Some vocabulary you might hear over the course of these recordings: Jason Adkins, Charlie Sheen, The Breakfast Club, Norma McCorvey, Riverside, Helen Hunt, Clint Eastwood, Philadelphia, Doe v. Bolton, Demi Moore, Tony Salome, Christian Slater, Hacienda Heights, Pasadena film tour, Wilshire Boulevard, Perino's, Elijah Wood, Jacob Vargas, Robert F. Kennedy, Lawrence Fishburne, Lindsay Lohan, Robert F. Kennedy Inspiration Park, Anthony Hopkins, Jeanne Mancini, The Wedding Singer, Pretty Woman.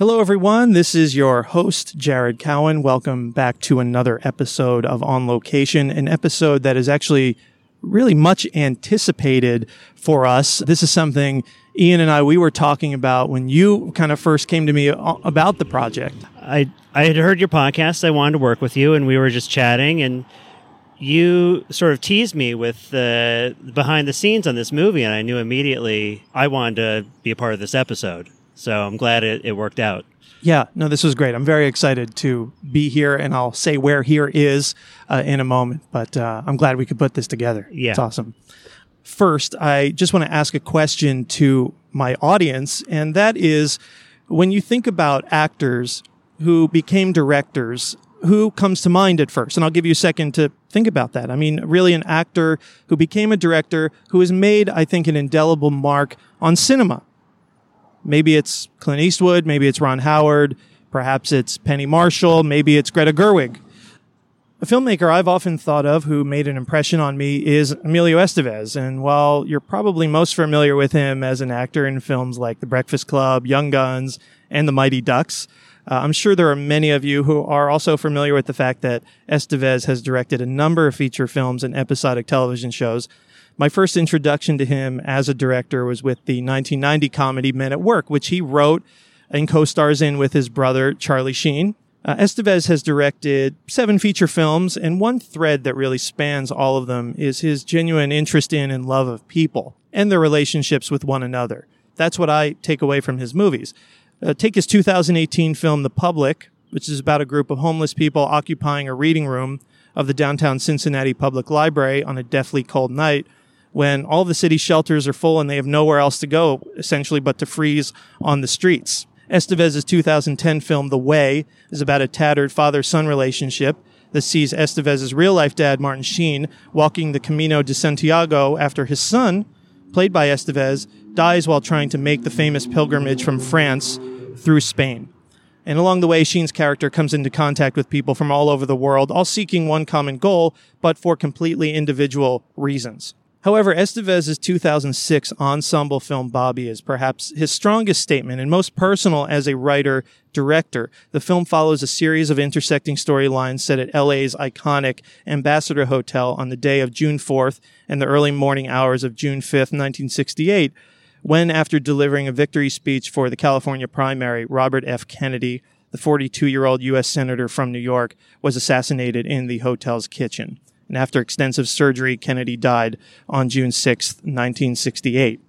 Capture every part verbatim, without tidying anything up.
Hello, everyone. This is your host, Jared Cowan. Welcome back to another episode of On Location, an episode that is actually really much anticipated for us. This is something Ian and I, we were talking about when you kind of first came to me about the project. I, I had heard your podcast. I wanted to work with you, and we were just chatting, and you sort of teased me with the behind the scenes on this movie, and I knew immediately I wanted to be a part of this episode. So I'm glad it, it worked out. Yeah, no, this was great. I'm very excited to be here, and I'll say where here is uh, in a moment, but uh, I'm glad we could put this together. Yeah. It's awesome. First, I just want to ask a question to my audience, and that is, when you think about actors who became directors, who comes to mind at first? And I'll give you a second to think about that. I mean, really an actor who became a director who has made, I think, an indelible mark on cinema. Maybe it's Clint Eastwood, maybe it's Ron Howard, perhaps it's Penny Marshall, maybe it's Greta Gerwig. A filmmaker I've often thought of who made an impression on me is Emilio Estevez, and while you're probably most familiar with him as an actor in films like The Breakfast Club, Young Guns, and The Mighty Ducks, uh, I'm sure there are many of you who are also familiar with the fact that Estevez has directed a number of feature films and episodic television shows. My first introduction to him as a director was with the nineteen ninety comedy Men at Work, which he wrote and co-stars in with his brother, Charlie Sheen. Uh, Estevez has directed seven feature films, and one thread that really spans all of them is his genuine interest in and love of people and their relationships with one another. That's what I take away from his movies. Uh, take his two thousand eighteen film, The Public, which is about a group of homeless people occupying a reading room of the downtown Cincinnati Public Library on a deathly cold night, when all the city shelters are full and they have nowhere else to go, essentially, but to freeze on the streets. Estevez's two thousand ten film, The Way, is about a tattered father-son relationship that sees Estevez's real-life dad, Martin Sheen, walking the Camino de Santiago after his son, played by Estevez, dies while trying to make the famous pilgrimage from France through Spain. And along the way, Sheen's character comes into contact with people from all over the world, all seeking one common goal, but for completely individual reasons. However, Estevez's two thousand six ensemble film Bobby is perhaps his strongest statement and most personal as a writer-director. The film follows a series of intersecting storylines set at L A's iconic Ambassador Hotel on the day of June fourth and the early morning hours of June fifth, nineteen sixty-eight, when, after delivering a victory speech for the California primary, Robert F. Kennedy, the forty-two-year-old U S senator from New York, was assassinated in the hotel's kitchen. And after extensive surgery, Kennedy died on June sixth, nineteen sixty-eight.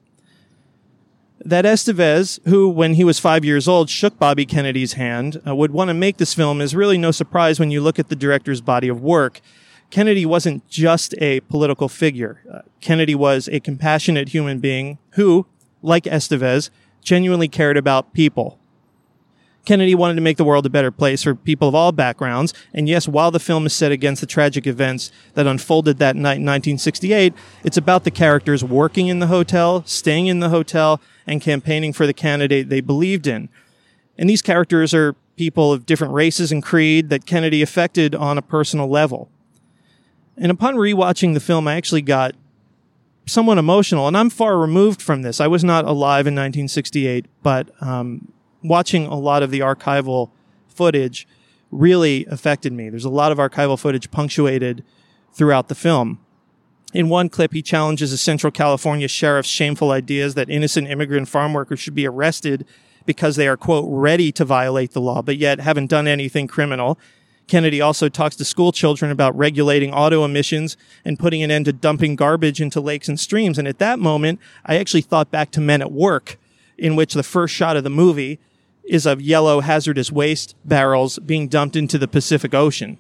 That Estevez, who, when he was five years old, shook Bobby Kennedy's hand, uh, would want to make this film is really no surprise when you look at the director's body of work. Kennedy wasn't just a political figure. Uh, Kennedy was a compassionate human being who, like Estevez, genuinely cared about people. Kennedy wanted to make the world a better place for people of all backgrounds, and yes, while the film is set against the tragic events that unfolded that night in nineteen sixty-eight, it's about the characters working in the hotel, staying in the hotel, and campaigning for the candidate they believed in. And these characters are people of different races and creed that Kennedy affected on a personal level. And upon rewatching the film, I actually got somewhat emotional, and I'm far removed from this. I was not alive in nineteen sixty-eight, but um watching a lot of the archival footage really affected me. There's a lot of archival footage punctuated throughout the film. In one clip, he challenges a Central California sheriff's shameful ideas that innocent immigrant farm workers should be arrested because they are, quote, ready to violate the law, but yet haven't done anything criminal. Kennedy also talks to school children about regulating auto emissions and putting an end to dumping garbage into lakes and streams. And at that moment, I actually thought back to Men at Work, in which the first shot of the movie is of yellow hazardous waste barrels being dumped into the Pacific Ocean.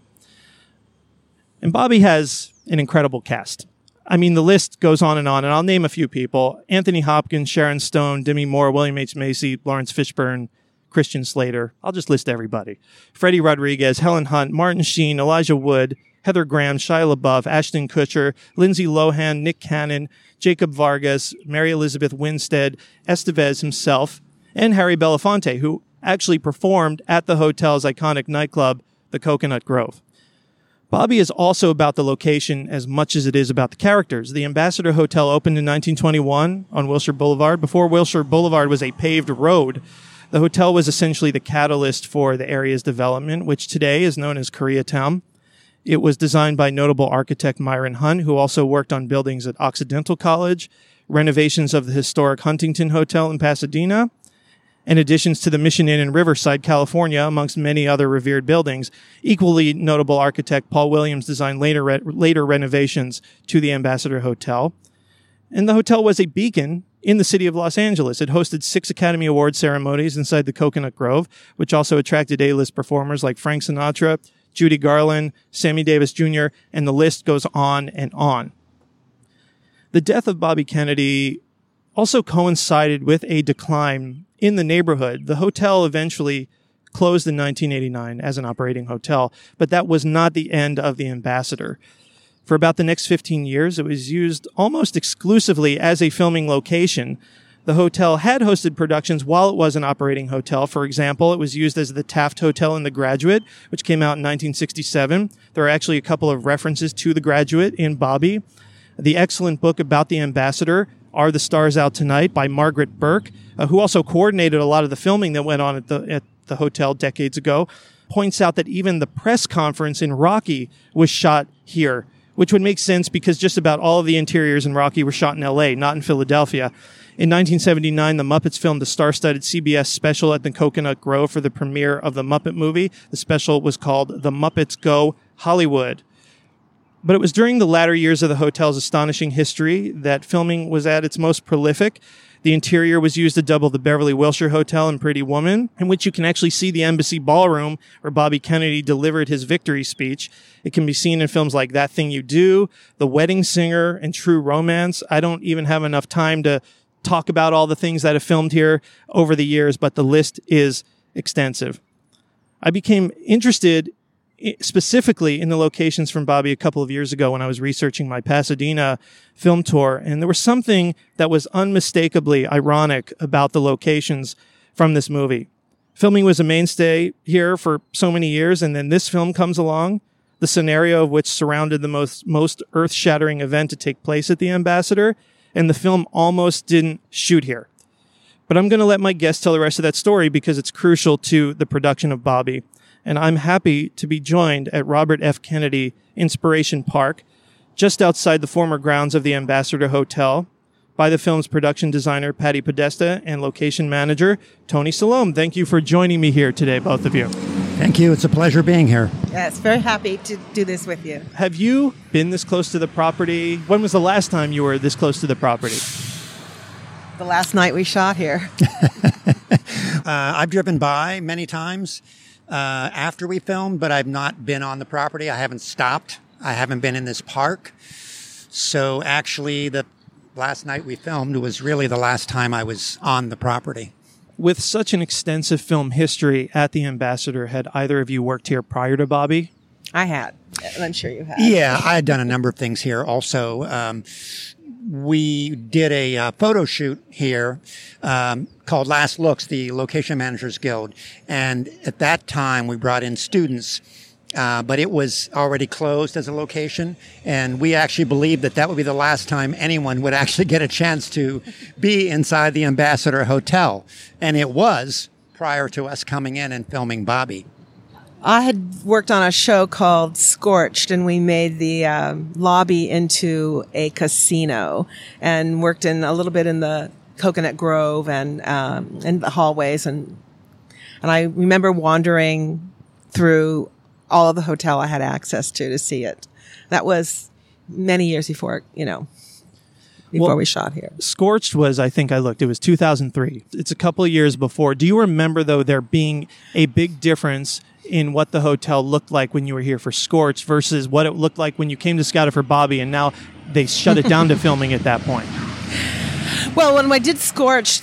And Bobby has an incredible cast. I mean, the list goes on and on, and I'll name a few people. Anthony Hopkins, Sharon Stone, Demi Moore, William H. Macy, Lawrence Fishburne, Christian Slater. I'll just list everybody. Freddie Rodriguez, Helen Hunt, Martin Sheen, Elijah Wood, Heather Graham, Shia LaBeouf, Ashton Kutcher, Lindsay Lohan, Nick Cannon, Jacob Vargas, Mary Elizabeth Winstead, Estevez himself, and Harry Belafonte, who actually performed at the hotel's iconic nightclub, the Coconut Grove. Bobby is also about the location as much as it is about the characters. The Ambassador Hotel opened in nineteen twenty-one on Wilshire Boulevard, before Wilshire Boulevard was a paved road. The hotel was essentially the catalyst for the area's development, which today is known as Koreatown. It was designed by notable architect Myron Hunt, who also worked on buildings at Occidental College, renovations of the historic Huntington Hotel in Pasadena, and additions to the Mission Inn in Riverside, California, amongst many other revered buildings. Equally notable architect Paul Williams designed later re- later renovations to the Ambassador Hotel. And the hotel was a beacon in the city of Los Angeles. It hosted six Academy Award ceremonies inside the Coconut Grove, which also attracted A-list performers like Frank Sinatra, Judy Garland, Sammy Davis Junior, and the list goes on and on. The death of Bobby Kennedy also coincided with a decline in the neighborhood. The hotel eventually closed in nineteen eighty-nine as an operating hotel, but that was not the end of the Ambassador. For about the next fifteen years, it was used almost exclusively as a filming location. The hotel had hosted productions while it was an operating hotel. For example, it was used as the Taft Hotel in The Graduate, which came out in nineteen sixty-seven. There are actually a couple of references to The Graduate in Bobby. The excellent book about the Ambassador, Are the Stars Out Tonight, by Margaret Burke, uh, who also coordinated a lot of the filming that went on at the, at the hotel decades ago, points out that even the press conference in Rocky was shot here, which would make sense because just about all of the interiors in Rocky were shot in L A, not in Philadelphia. In nineteen seventy-nine, the Muppets filmed a star-studded C B S special at the Coconut Grove for the premiere of the Muppet movie. The special was called The Muppets Go Hollywood. But it was during the latter years of the hotel's astonishing history that filming was at its most prolific. The interior was used to double the Beverly Wilshire Hotel in Pretty Woman, in which you can actually see the Embassy Ballroom where Bobby Kennedy delivered his victory speech. It can be seen in films like That Thing You Do, The Wedding Singer, and True Romance. I don't even have enough time to talk about all the things that have filmed here over the years, but the list is extensive. I became interested specifically in the locations from Bobby a couple of years ago when I was researching my Pasadena film tour. And there was something that was unmistakably ironic about the locations from this movie. Filming was a mainstay here for so many years, and then this film comes along, the scenario of which surrounded the most, most earth-shattering event to take place at the Ambassador, and the film almost didn't shoot here. But I'm going to let my guest tell the rest of that story because it's crucial to the production of Bobby. And I'm happy to be joined at Robert F. Kennedy Inspiration Park, just outside the former grounds of the Ambassador Hotel, by the film's production designer, Patty Podesta, and location manager, Tony Salome. Thank you for joining me here today, both of you. Thank you. It's a pleasure being here. Yes, very happy to do this with you. Have you been this close to the property? When was the last time you were this close to the property? The last night we shot here. uh, I've driven by many times. Uh, after we filmed, but I've not been on the property. I haven't stopped. I haven't been in this park. So actually, the last night we filmed was really the last time I was on the property. With such an extensive film history at the Ambassador, had either of you worked here prior to Bobby? I had. I'm sure you had. Yeah, I had done a number of things here also. Um, we did a uh, photo shoot here um, called Last Looks, the Location Managers Guild. And at that time, we brought in students, uh, but it was already closed as a location. And we actually believed that that would be the last time anyone would actually get a chance to be inside the Ambassador Hotel. And it was prior to us coming in and filming Bobby. I had worked on a show called Scorched, and we made the um, lobby into a casino and worked in a little bit in the Coconut Grove and um, in the hallways. And and I remember wandering through all of the hotel I had access to to see it. That was many years before, you know, before well, we shot here. Scorched was, I think I looked, it was two thousand three. It's a couple of years before. Do you remember, though, there being a big difference in what the hotel looked like when you were here for Scorch versus what it looked like when you came to scout it for Bobby, and now they shut it down to filming at that point? Well, when I did Scorch,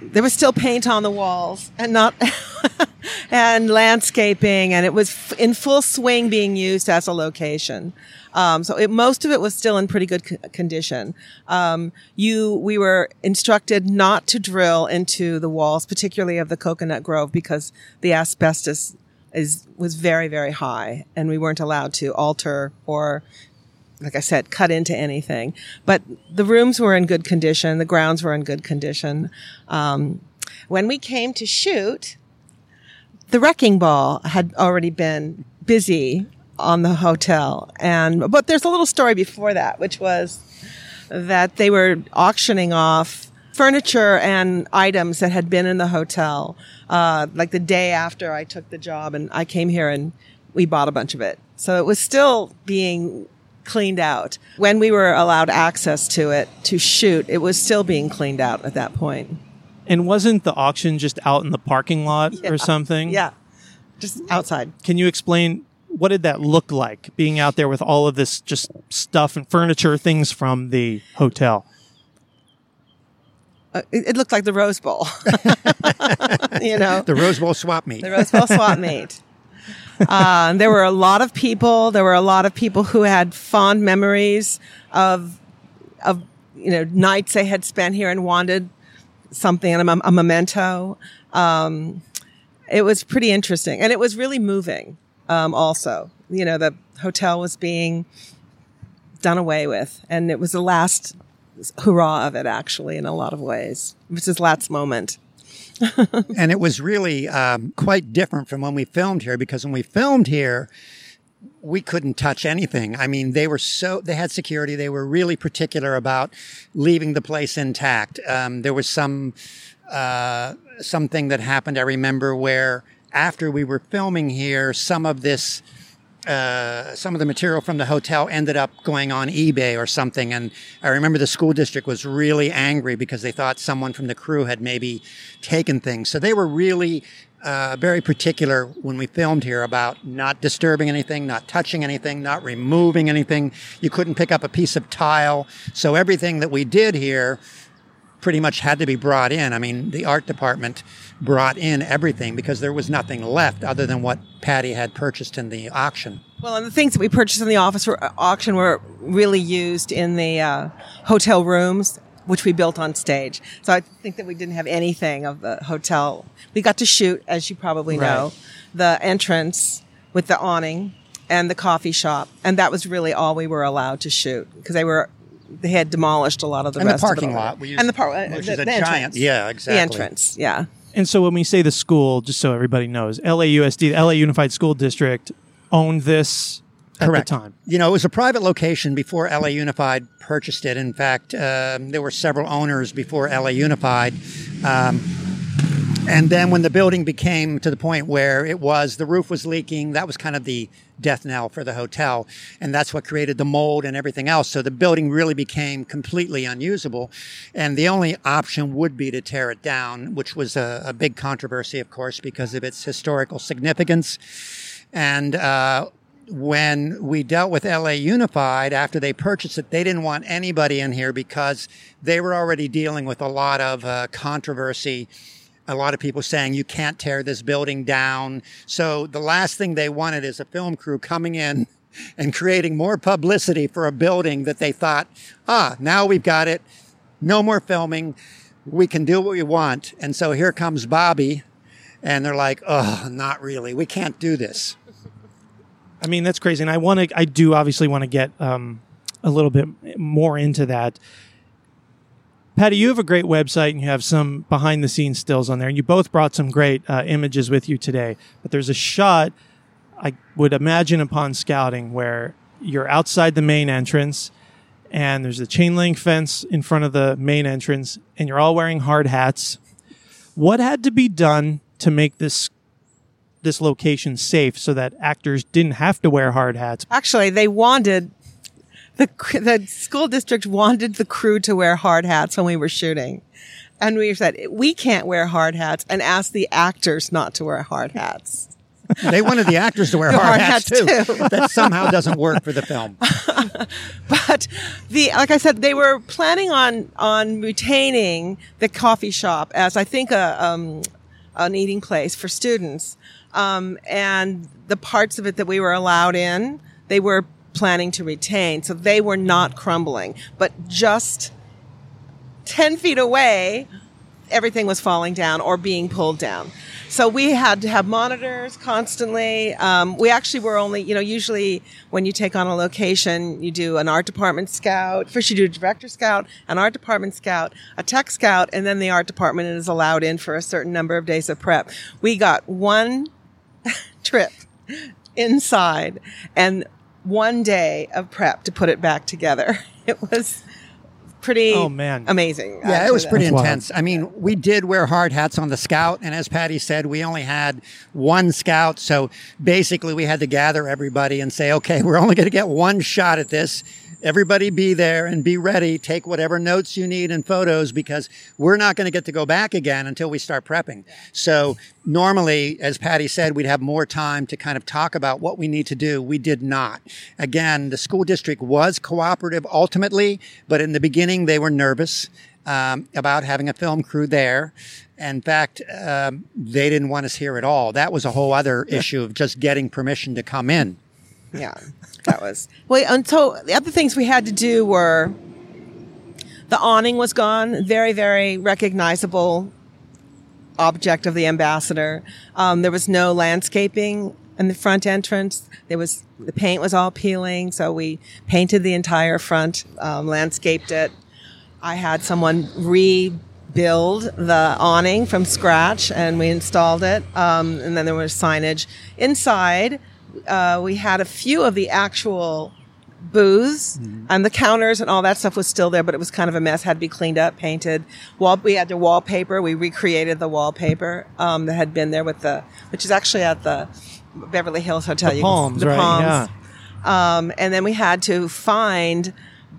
there was still paint on the walls and not and landscaping, and it was f- in full swing being used as a location. Um, so it, most of it was still in pretty good c- condition. Um, you, we were instructed not to drill into the walls, particularly of the Coconut Grove, because the asbestos Is, was very, very high, and we weren't allowed to alter or, like I said, cut into anything. But the rooms were in good condition. The grounds were in good condition. Um, When we came to shoot, the wrecking ball had already been busy on the hotel. And but there's a little story before that, which was that they were auctioning off furniture and items that had been in the hotel, uh, like the day after I took the job, and I came here and we bought a bunch of it. So it was still being cleaned out. When we were allowed access to it to shoot, it was still being cleaned out at that point. And wasn't the auction just out in the parking lot yeah. or something? Yeah, just outside. Can you explain, what did that look like, being out there with all of this just stuff and furniture, things from the hotel? Uh, it, it looked like the Rose Bowl, you know. The Rose Bowl swap meet. The Rose Bowl swap meet. Uh, there were a lot of people. There were a lot of people who had fond memories of, of you know, nights they had spent here and wanted something, a, a memento. Um, it was pretty interesting. And it was really moving um, also. You know, the hotel was being done away with, and it was the last hurrah of it, actually, in a lot of ways. It was his last moment. And it was really um, quite different from when we filmed here, because when we filmed here, we couldn't touch anything. I mean, they were so, they had security. They were really particular about leaving the place intact. Um, there was some, uh, something that happened, I remember, where after we were filming here, some of this Uh, some of the material from the hotel ended up going on eBay or something. And I remember the school district was really angry because they thought someone from the crew had maybe taken things. So they were really uh, very particular when we filmed here about not disturbing anything, not touching anything, not removing anything. You couldn't pick up a piece of tile. So everything that we did here pretty much had to be brought in. I mean, the art department brought in everything because there was nothing left other than what Patty had purchased in the auction. Well, and the things that we purchased in the office were, auction were really used in the uh, hotel rooms, which we built on stage. So I think that we didn't have anything of the hotel. We got to shoot, as you probably know, right, the entrance with the awning and the coffee shop. And that was really all we were allowed to shoot because they were They had demolished a lot of the and rest the parking of the lot. We used, and the parking lot. Which the, is a the giant. Entrance. Yeah, exactly. The entrance, yeah. And so when we say the school, just so everybody knows, L A U S D, the L A Unified School District, owned this at Correct. the time. You know, it was a private location before L A Unified purchased it. In fact, um, there were several owners before L A Unified. Um, and then when the building became to the point where it was, the roof was leaking, that was kind of the death knell for the hotel. And that's what created the mold and everything else. So the building really became completely unusable. And the only option would be to tear it down, which was a, a big controversy, of course, because of its historical significance. And uh when we dealt with L A Unified, after they purchased it, they didn't want anybody in here because they were already dealing with a lot of uh, controversy. A lot of people saying you can't tear this building down. So the last thing they wanted is a film crew coming in and creating more publicity for a building that they thought, ah, now we've got it. No more filming. We can do what we want. And so here comes Bobby. And they're like, oh, not really. We can't do this. I mean, that's crazy. And I want to, I do obviously want to get um, a little bit more into that. Patty, you have a great website, and you have some behind-the-scenes stills on there, and you both brought some great uh, images with you today. But there's a shot, I would imagine upon scouting, where you're outside the main entrance, and there's a chain-link fence in front of the main entrance, and you're all wearing hard hats. What had to be done to make this this location safe so that actors didn't have to wear hard hats? Actually, they wanted... The, the school district wanted the crew to wear hard hats when we were shooting. And we said, we can't wear hard hats, and asked the actors not to wear hard hats. They wanted the actors to wear hard, hard hats, hats too. too. That somehow doesn't work for the film. But the, like I said, they were planning on, on retaining the coffee shop as, I think, a, um, an eating place for students. Um, and the parts of it that we were allowed in, they were planning to retain, so they were not crumbling. But just ten feet away everything was falling down or being pulled down. So we had to have monitors constantly. Um, we actually were only, you know, usually when you take on a location, you do an art department scout. First you do a director scout, an art department scout, a tech scout, and then the art department is allowed in for a certain number of days of prep. We got one trip inside and one day of prep to put it back together. It was pretty oh, man. amazing. Yeah, actually. It was pretty That's intense. Wild. I mean, we did wear hard hats on the scout. And as Patty said, we only had one scout. So basically we had to gather everybody and say, okay, we're only going to get one shot at this. Everybody be there and be ready. Take whatever notes you need and photos because we're not going to get to go back again until we start prepping. So normally, as Patty said, we'd have more time to kind of talk about what we need to do. We did not. Again, the school district was cooperative ultimately, but in the beginning, they were nervous um, about having a film crew there. In fact, um, they didn't want us here at all. That was a whole other issue of just getting permission to come in. Yeah, that was. Well, and so the other things we had to do were the awning was gone, very, very recognizable object of the ambassador. Um, there was no landscaping in the front entrance. There was the paint was all peeling, so we painted the entire front, um, landscaped it. I had someone rebuild the awning from scratch, and we installed it. Um, and then there was signage inside. Uh, we had a few of the actual booths mm-hmm. and the counters and all that stuff was still there, but it was kind of a mess. Had to be cleaned up, painted. Wall, we had the wallpaper. We recreated the wallpaper um, that had been there with the, which is actually at the Beverly Hills Hotel. The you Palms, can, the right? Palms. Yeah. Um, and then we had to find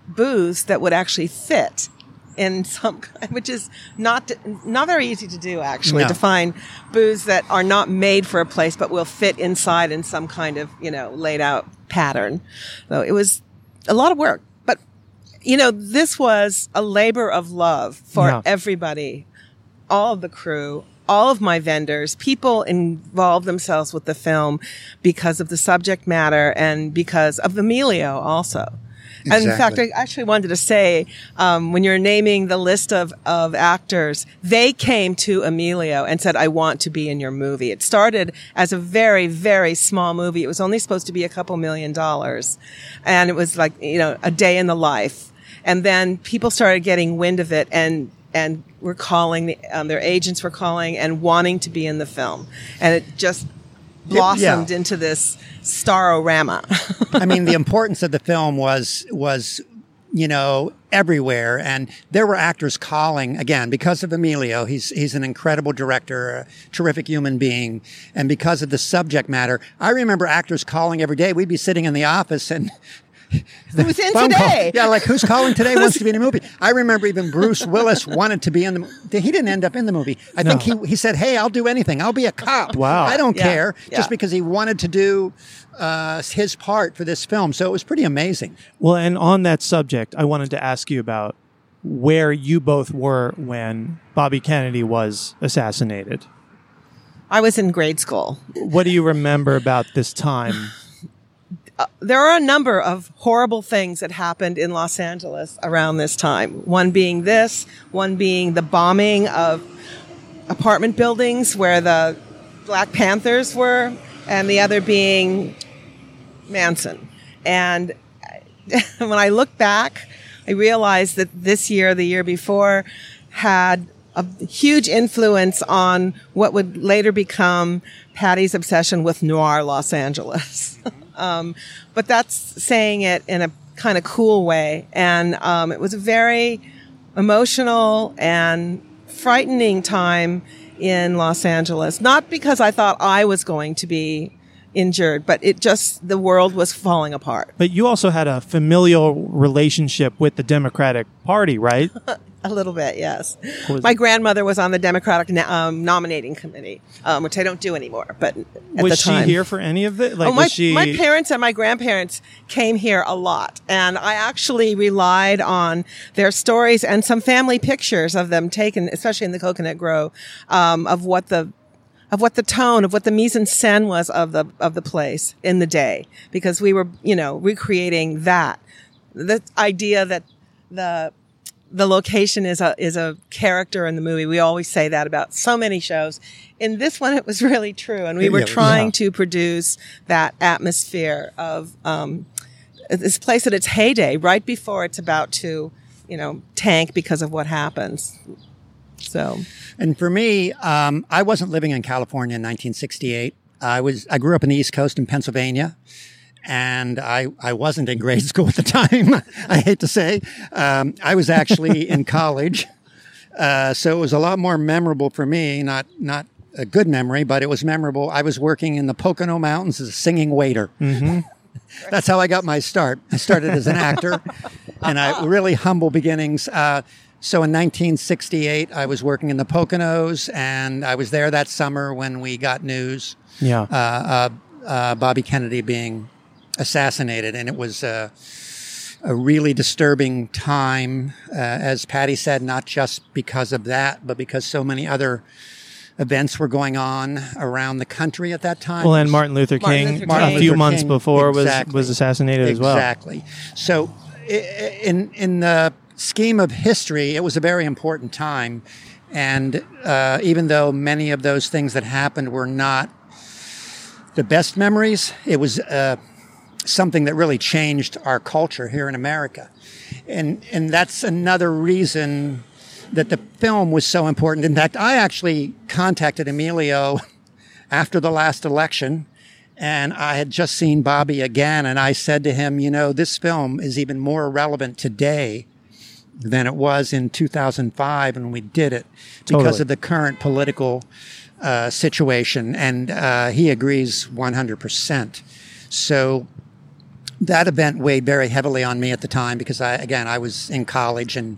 booths that would actually fit in some, which is not not very easy to do, actually, no. to find booths that are not made for a place but will fit inside in some kind of, you know, laid out pattern. So it was a lot of work. But, you know, this was a labor of love for yeah. everybody, all of the crew, all of my vendors. People involved themselves with the film because of the subject matter and because of Emilio also. Exactly. And in fact, I actually wanted to say, um, when you're naming the list of, of actors, they came to Emilio and said, I want to be in your movie. It started as a very, very small movie. It was only supposed to be a couple million dollars. And it was like, you know, a day in the life. And then people started getting wind of it and, and were calling, the, um, their agents were calling and wanting to be in the film. And it just blossomed it, yeah. into this starorama. I mean, the importance of the film was, was, you know, everywhere. And there were actors calling, again, because of Emilio. He's, he's an incredible director, a terrific human being. And because of the subject matter, I remember actors calling every day. We'd be sitting in the office and who's in today? Call. Yeah, like who's calling today wants to be in a movie. I remember even Bruce Willis wanted to be in the. He didn't end up in the movie. I no. think he he said, "Hey, I'll do anything. I'll be a cop. Wow, I don't yeah. care." Yeah. Just because he wanted to do uh, his part for this film, so it was pretty amazing. Well, and on that subject, I wanted to ask you about where you both were when Bobby Kennedy was assassinated. I was in grade school. What do you remember about this time? Uh, there are a number of horrible things that happened in Los Angeles around this time. One being this, one being the bombing of apartment buildings where the Black Panthers were, and the other being Manson. And when I look back, I realized that this year, the year before, had a huge influence on what would later become Patty's obsession with noir Los Angeles. Um, but that's saying it in a kind of cool way. And um, it was a very emotional and frightening time in Los Angeles. Not because I thought I was going to be injured, but it just, the world was falling apart. But you also had a familial relationship with the Democratic Party, right? A little bit, yes. My it? grandmother was on the Democratic um, nominating committee, um, which I don't do anymore. But at was the time, she here for any of it? Like, oh, my, she... my parents and my grandparents came here a lot, and I actually relied on their stories and some family pictures of them taken, especially in the Coconut Grove, um, of what the of what the tone, of what the mise en scène was of the of the place in the day, because we were, you know, recreating that. The idea that the the location is a is a character in the movie. We always say that about so many shows. In this one, it was really true, and we were yeah, trying yeah. to produce that atmosphere of um, this place at its heyday, right before it's about to, you know, tank because of what happens. So, and for me, um, I wasn't living in California in nineteen sixty-eight. I was. I grew up in the East Coast in Pennsylvania. And I, I wasn't in grade school at the time, I hate to say. Um, I was actually in college. Uh, so it was a lot more memorable for me, not not a good memory, but it was memorable. I was working in the Pocono Mountains as a singing waiter. Mm-hmm. That's how I got my start. I started as an actor, and I really humble beginnings. Uh, so in nineteen sixty-eight, I was working in the Poconos, and I was there that summer when we got news. Yeah. Uh, uh, uh, Bobby Kennedy being assassinated, and it was uh, a really disturbing time, uh, as Patty said, not just because of that, but because so many other events were going on around the country at that time. Well, and Martin Luther King, Martin Luther King. Martin Luther a few King. months before exactly. was, was assassinated exactly. as well. Exactly. So in in the scheme of history, it was a very important time, and uh, even though many of those things that happened were not the best memories, it was uh, something that really changed our culture here in America. And and that's another reason that the film was so important. In fact, I actually contacted Emilio after the last election, and I had just seen Bobby again, and I said to him, you know, this film is even more relevant today than it was in two thousand five when we did it because totally. of the current political uh, situation. And uh, he agrees one hundred percent. So that event weighed very heavily on me at the time because, I, again, I was in college and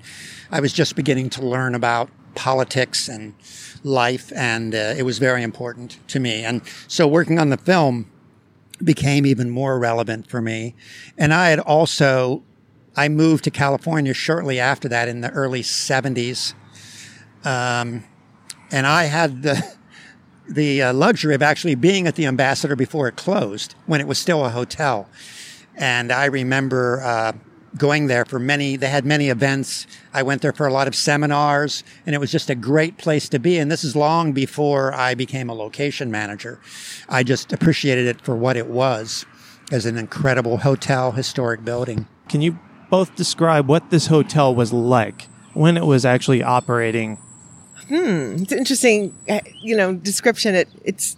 I was just beginning to learn about politics and life, and uh, it was very important to me. And so working on the film became even more relevant for me. And I had also, I moved to California shortly after that in the early seventies, um, and I had the... the uh, luxury of actually being at the Ambassador before it closed, when it was still a hotel. And I remember uh, going there for many, they had many events. I went there for a lot of seminars, and it was just a great place to be. And this is long before I became a location manager. I just appreciated it for what it was, as an incredible hotel, historic building. Can you both describe what this hotel was like when it was actually operating? Hmm, it's an interesting, you know, description. It, it's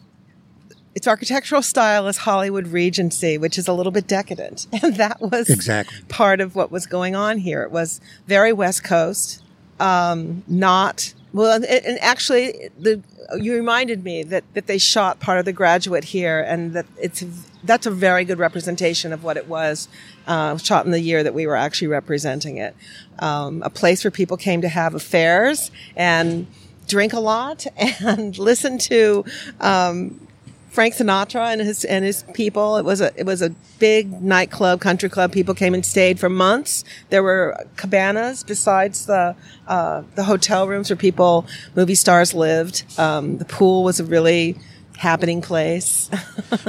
its architectural style is Hollywood Regency, which is a little bit decadent, and that was exactly part of what was going on here. It was very West Coast, um, not well. And, and actually, the you reminded me that, that they shot part of The Graduate here, and that it's that's a very good representation of what it was, uh, shot in the year that we were actually representing it. Um, a place where people came to have affairs and drink a lot and listen to um, Frank Sinatra and his and his people. It was a it was a big nightclub, country club. People came and stayed for months. There were cabanas besides the uh, the hotel rooms where people, movie stars lived. Um, the pool was a really happening place.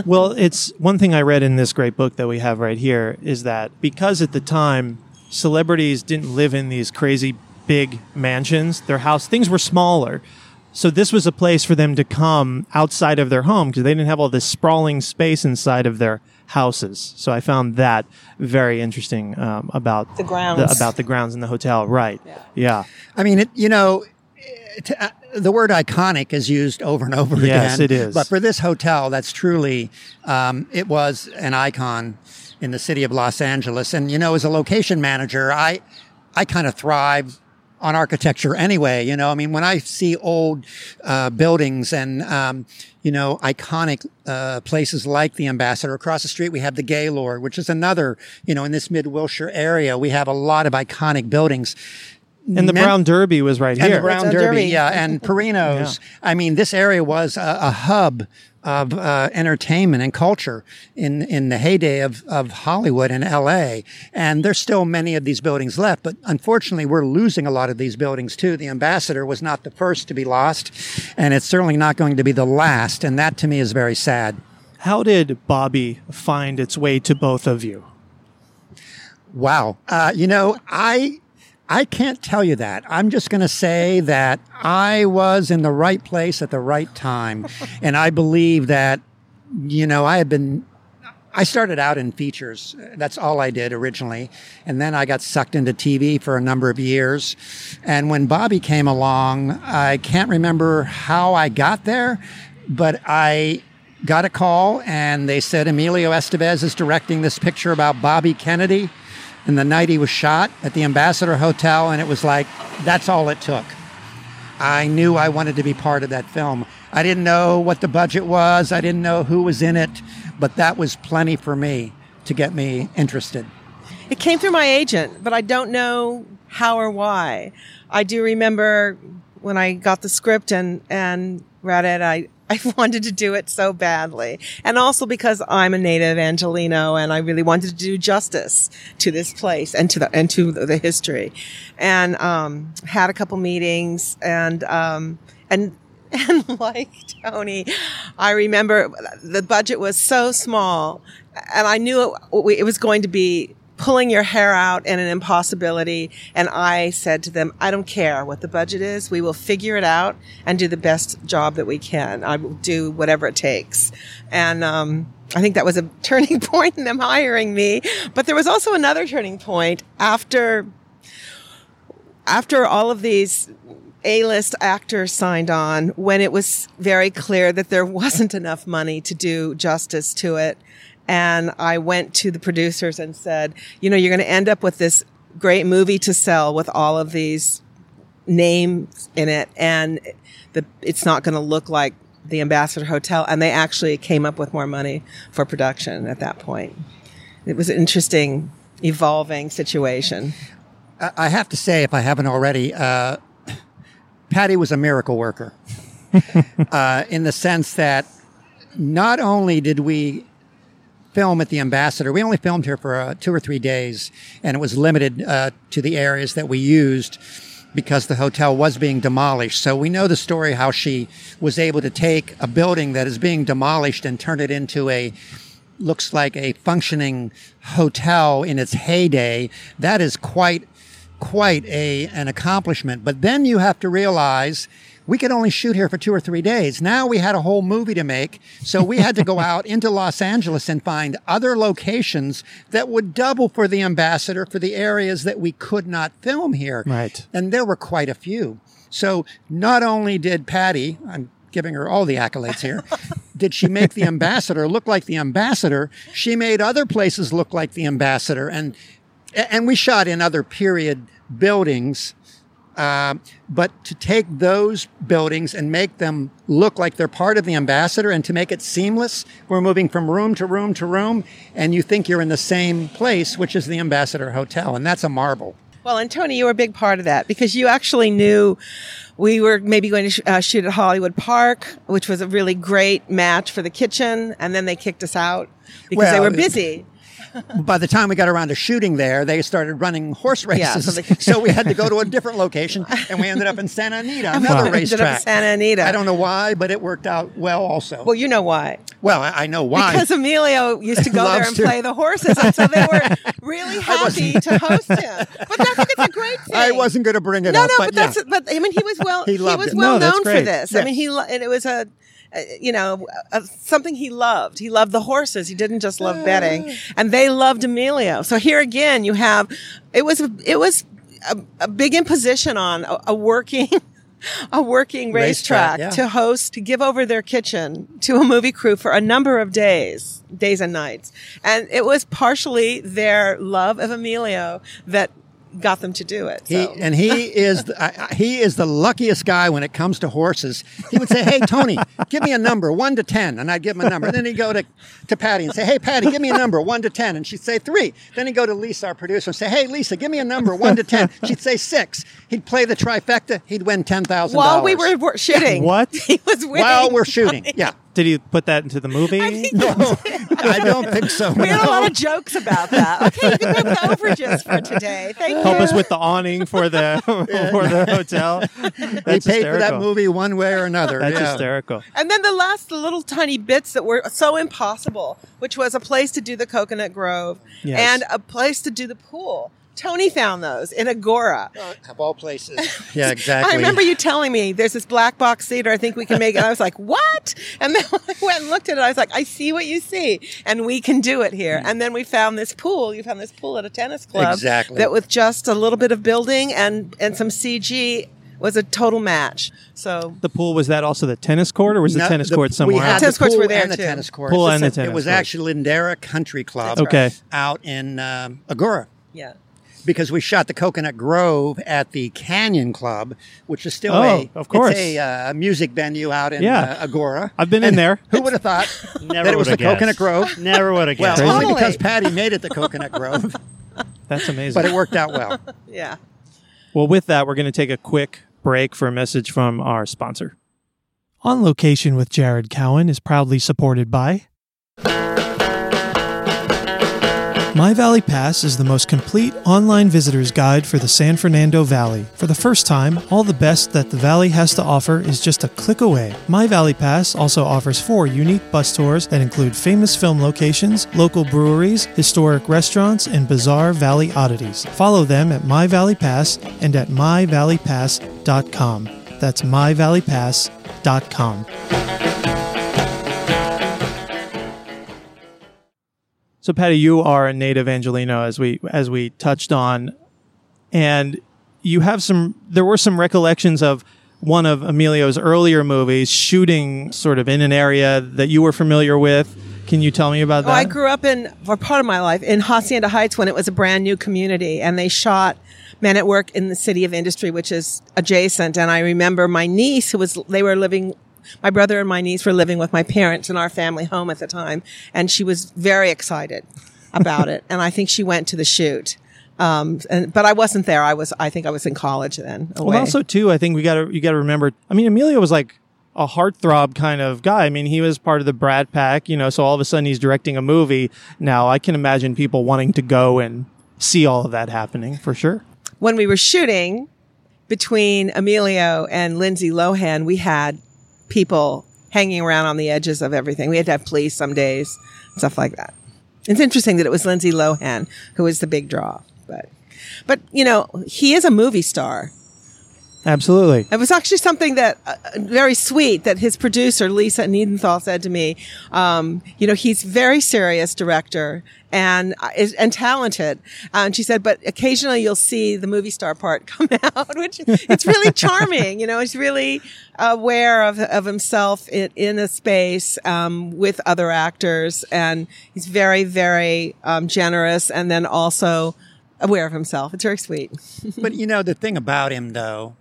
Well, it's one thing I read in this great book that we have right here is that because at the time celebrities didn't live in these crazy big mansions, their house, things were smaller. So this was a place for them to come outside of their home because they didn't have all this sprawling space inside of their houses. So I found that very interesting um, about the grounds, the, about the grounds in the hotel. Right. Yeah. yeah. I mean, it, you know, it, uh, the word iconic is used over and over again. Yes, it is. But for this hotel, that's truly, um, it was an icon in the city of Los Angeles. And, you know, as a location manager, I, I kind of thrive on architecture anyway. You know, I mean, when I see old, uh, buildings and, um, you know, iconic, uh, places like the Ambassador, across the street, we have the Gaylord, which is another, you know, in this mid Wilshire area, we have a lot of iconic buildings. And the Men- Brown Derby was right and here. And the Brown Derby, Derby, yeah, and Perino's. Yeah. I mean, this area was a, a hub of uh, entertainment and culture in, in the heyday of, of Hollywood and L A. And there's still many of these buildings left, but unfortunately, we're losing a lot of these buildings, too. The Ambassador was not the first to be lost, and it's certainly not going to be the last, and that, to me, is very sad. How did Bobby find its way to both of you? Wow. Uh, you know, I... I can't tell you that. I'm just going to say that I was in the right place at the right time. And I believe that, you know, I have been, I started out in features. That's all I did originally. And then I got sucked into T V for a number of years. And when Bobby came along, I can't remember how I got there, but I got a call and they said, Emilio Estevez is directing this picture about Bobby Kennedy and the night he was shot at the Ambassador Hotel. And it was like, that's all it took. I knew I wanted to be part of that film. I didn't know what the budget was. I didn't know who was in it, but that was plenty for me to get me interested. It came through my agent, but I don't know how or why. I do remember when I got the script and, and read it, I, I wanted to do it so badly. And also because I'm a native Angelino and I really wanted to do justice to this place and to the, and to the history. And, um, had a couple meetings and, um, and, and like Tony, I remember the budget was so small and I knew it, it was going to be pulling your hair out and an impossibility. And I said to them, I don't care what the budget is. We will figure it out and do the best job that we can. I will do whatever it takes. And, um, I think that was a turning point in them hiring me. But there was also another turning point after, after all of these A-list actors signed on, when it was very clear that there wasn't enough money to do justice to it. And I went to the producers and said, you know, you're going to end up with this great movie to sell with all of these names in it. And the, it's not going to look like the Ambassador Hotel. And they actually came up with more money for production at that point. It was an interesting, evolving situation. I have to say, if I haven't already, uh, Patty was a miracle worker uh, in the sense that not only did we film at the Ambassador, we only filmed here for uh, two or three days, and it was limited uh, to the areas that we used because the hotel was being demolished. So we know the story how she was able to take a building that is being demolished and turn it into a, looks like a functioning hotel in its heyday. That is quite quite a an accomplishment. But then you have to realize we could only shoot here for two or three days. Now we had a whole movie to make, so we had to go out into Los Angeles and find other locations that would double for the Ambassador for the areas that we could not film here. Right. And there were quite a few. So not only did Patty, I'm giving her all the accolades here, did she make the Ambassador look like the Ambassador, she made other places look like the Ambassador. And And we shot in other period buildings, uh, but to take those buildings and make them look like they're part of the Ambassador and to make it seamless, we're moving from room to room to room, and you think you're in the same place, which is the Ambassador Hotel, and that's a marvel. Well, and Tony, you were a big part of that because you actually knew we were maybe going to sh- uh, shoot at Hollywood Park, which was a really great match for the kitchen, and then they kicked us out because well, they were busy. By the time we got around to shooting there, they started running horse races. Yeah. So we had to go to a different location, and we ended up in Santa Anita, another wow. racetrack. Ended up in Santa Anita. I don't know why, but it worked out well also. Well, you know why. Well, I, I know why. Because Emilio used to go there and to. play the horses, and so they were really happy to host him. But that's, that's a great thing. I wasn't going to bring it no, up. No, but, but that's. Yeah. But I mean, he was well. He, he was well no, known for this. Yes. I mean, he and it was a. Uh, you know, uh, something he loved. He loved the horses. He didn't just love betting, and they loved Emilio. So here again, you have it was it was a, a big imposition on a, a working a working racetrack, racetrack yeah. to host, to give over their kitchen to a movie crew for a number of days, days and nights, and it was partially their love of Emilio that got them to do it. So. He, and he is the, uh, he is the luckiest guy when it comes to horses. He would say, hey, Tony, give me a number, one to ten. And I'd give him a number. And then he'd go to, to Patty and say, hey, Patty, give me a number, one to ten. And she'd say three. Then he'd go to Lisa, our producer, and say, hey, Lisa, give me a number, one to ten. She'd say six. He'd play the trifecta. He'd win ten thousand dollars. While we were shooting. What? He was winning. While we're shooting, yeah. Did he put that into the movie? I think no, I don't think so. We no. had a lot of jokes about that. Okay, you can go with overages for today. Thank Help you. Help us with the awning for the for the hotel. That's they paid hysterical. For that movie one way or another. That's yeah. hysterical. And then the last the little tiny bits that were so impossible, which was a place to do the Coconut Grove yes. and a place to do the pool. Tony found those in Agora. Uh, of all places. Yeah, exactly. I remember you telling me, there's this black box theater, I think we can make it. And I was like, what? And then I went and looked at it. I was like, I see what you see. And we can do it here. And then we found this pool. You found this pool at a tennis club. Exactly. That with just a little bit of building and, and some C G was a total match. So the pool, was that also the tennis court, or was no, the tennis the, court somewhere? We had the tennis courts were there and too. The tennis court. Pool and the tennis court. It was actually Lindera Country Club. Okay. Out in um, Agora. Yeah. Because we shot the Coconut Grove at the Canyon Club, which is still oh, a, of course. It's a uh, music venue out in yeah. uh, Agora. I've been and in there. Who would have thought Never that it was the guessed. Coconut Grove? Never would have guessed. Well, only because Patty made it the Coconut Grove. That's amazing. But it worked out well. Yeah. Well, with that, we're going to take a quick break for a message from our sponsor. On Location with Jared Cowan is proudly supported by My Valley Pass is the most complete online visitor's guide for the San Fernando Valley. For the first time, all the best that the valley has to offer is just a click away. My Valley Pass also offers four unique bus tours that include famous film locations, local breweries, historic restaurants, and bizarre valley oddities. Follow them at My Valley Pass and at my valley pass dot com. That's my valley pass dot com. So, Patty, you are a native Angeleno, as we as we touched on, and you have some. There were some recollections of one of Emilio's earlier movies, shooting sort of in an area that you were familiar with. Can you tell me about that? Oh, I grew up in, for part of my life, in Hacienda Heights when it was a brand new community, and they shot Men at Work in the City of Industry, which is adjacent. And I remember my niece, who was they were living. My brother and my niece were living with my parents in our family home at the time, and she was very excited about it. And I think she went to the shoot. Um, and, but I wasn't there. I was, I think I was in college then. Away. Well, also too, I think we gotta, you gotta remember, I mean, Emilio was like a heartthrob kind of guy. I mean, he was part of the Brad Pack, you know, so all of a sudden he's directing a movie. Now I can imagine people wanting to go and see all of that happening for sure. When we were shooting between Emilio and Lindsay Lohan, we had people hanging around on the edges of everything. We had to have police some days, stuff like that. It's interesting that it was Lindsay Lohan who was the big draw, but but you know, he is a movie star. Absolutely. It was actually something that uh, very sweet that his producer Lisa Niedenthal said to me. Um, you know, he's very serious director and uh, is, and talented. Uh, and she said, but occasionally you'll see the movie star part come out, which it's really charming. You know, he's really aware of of himself in, in a space um, with other actors, and he's very very um, generous, and then also aware of himself. It's very sweet. But you know, the thing about him though,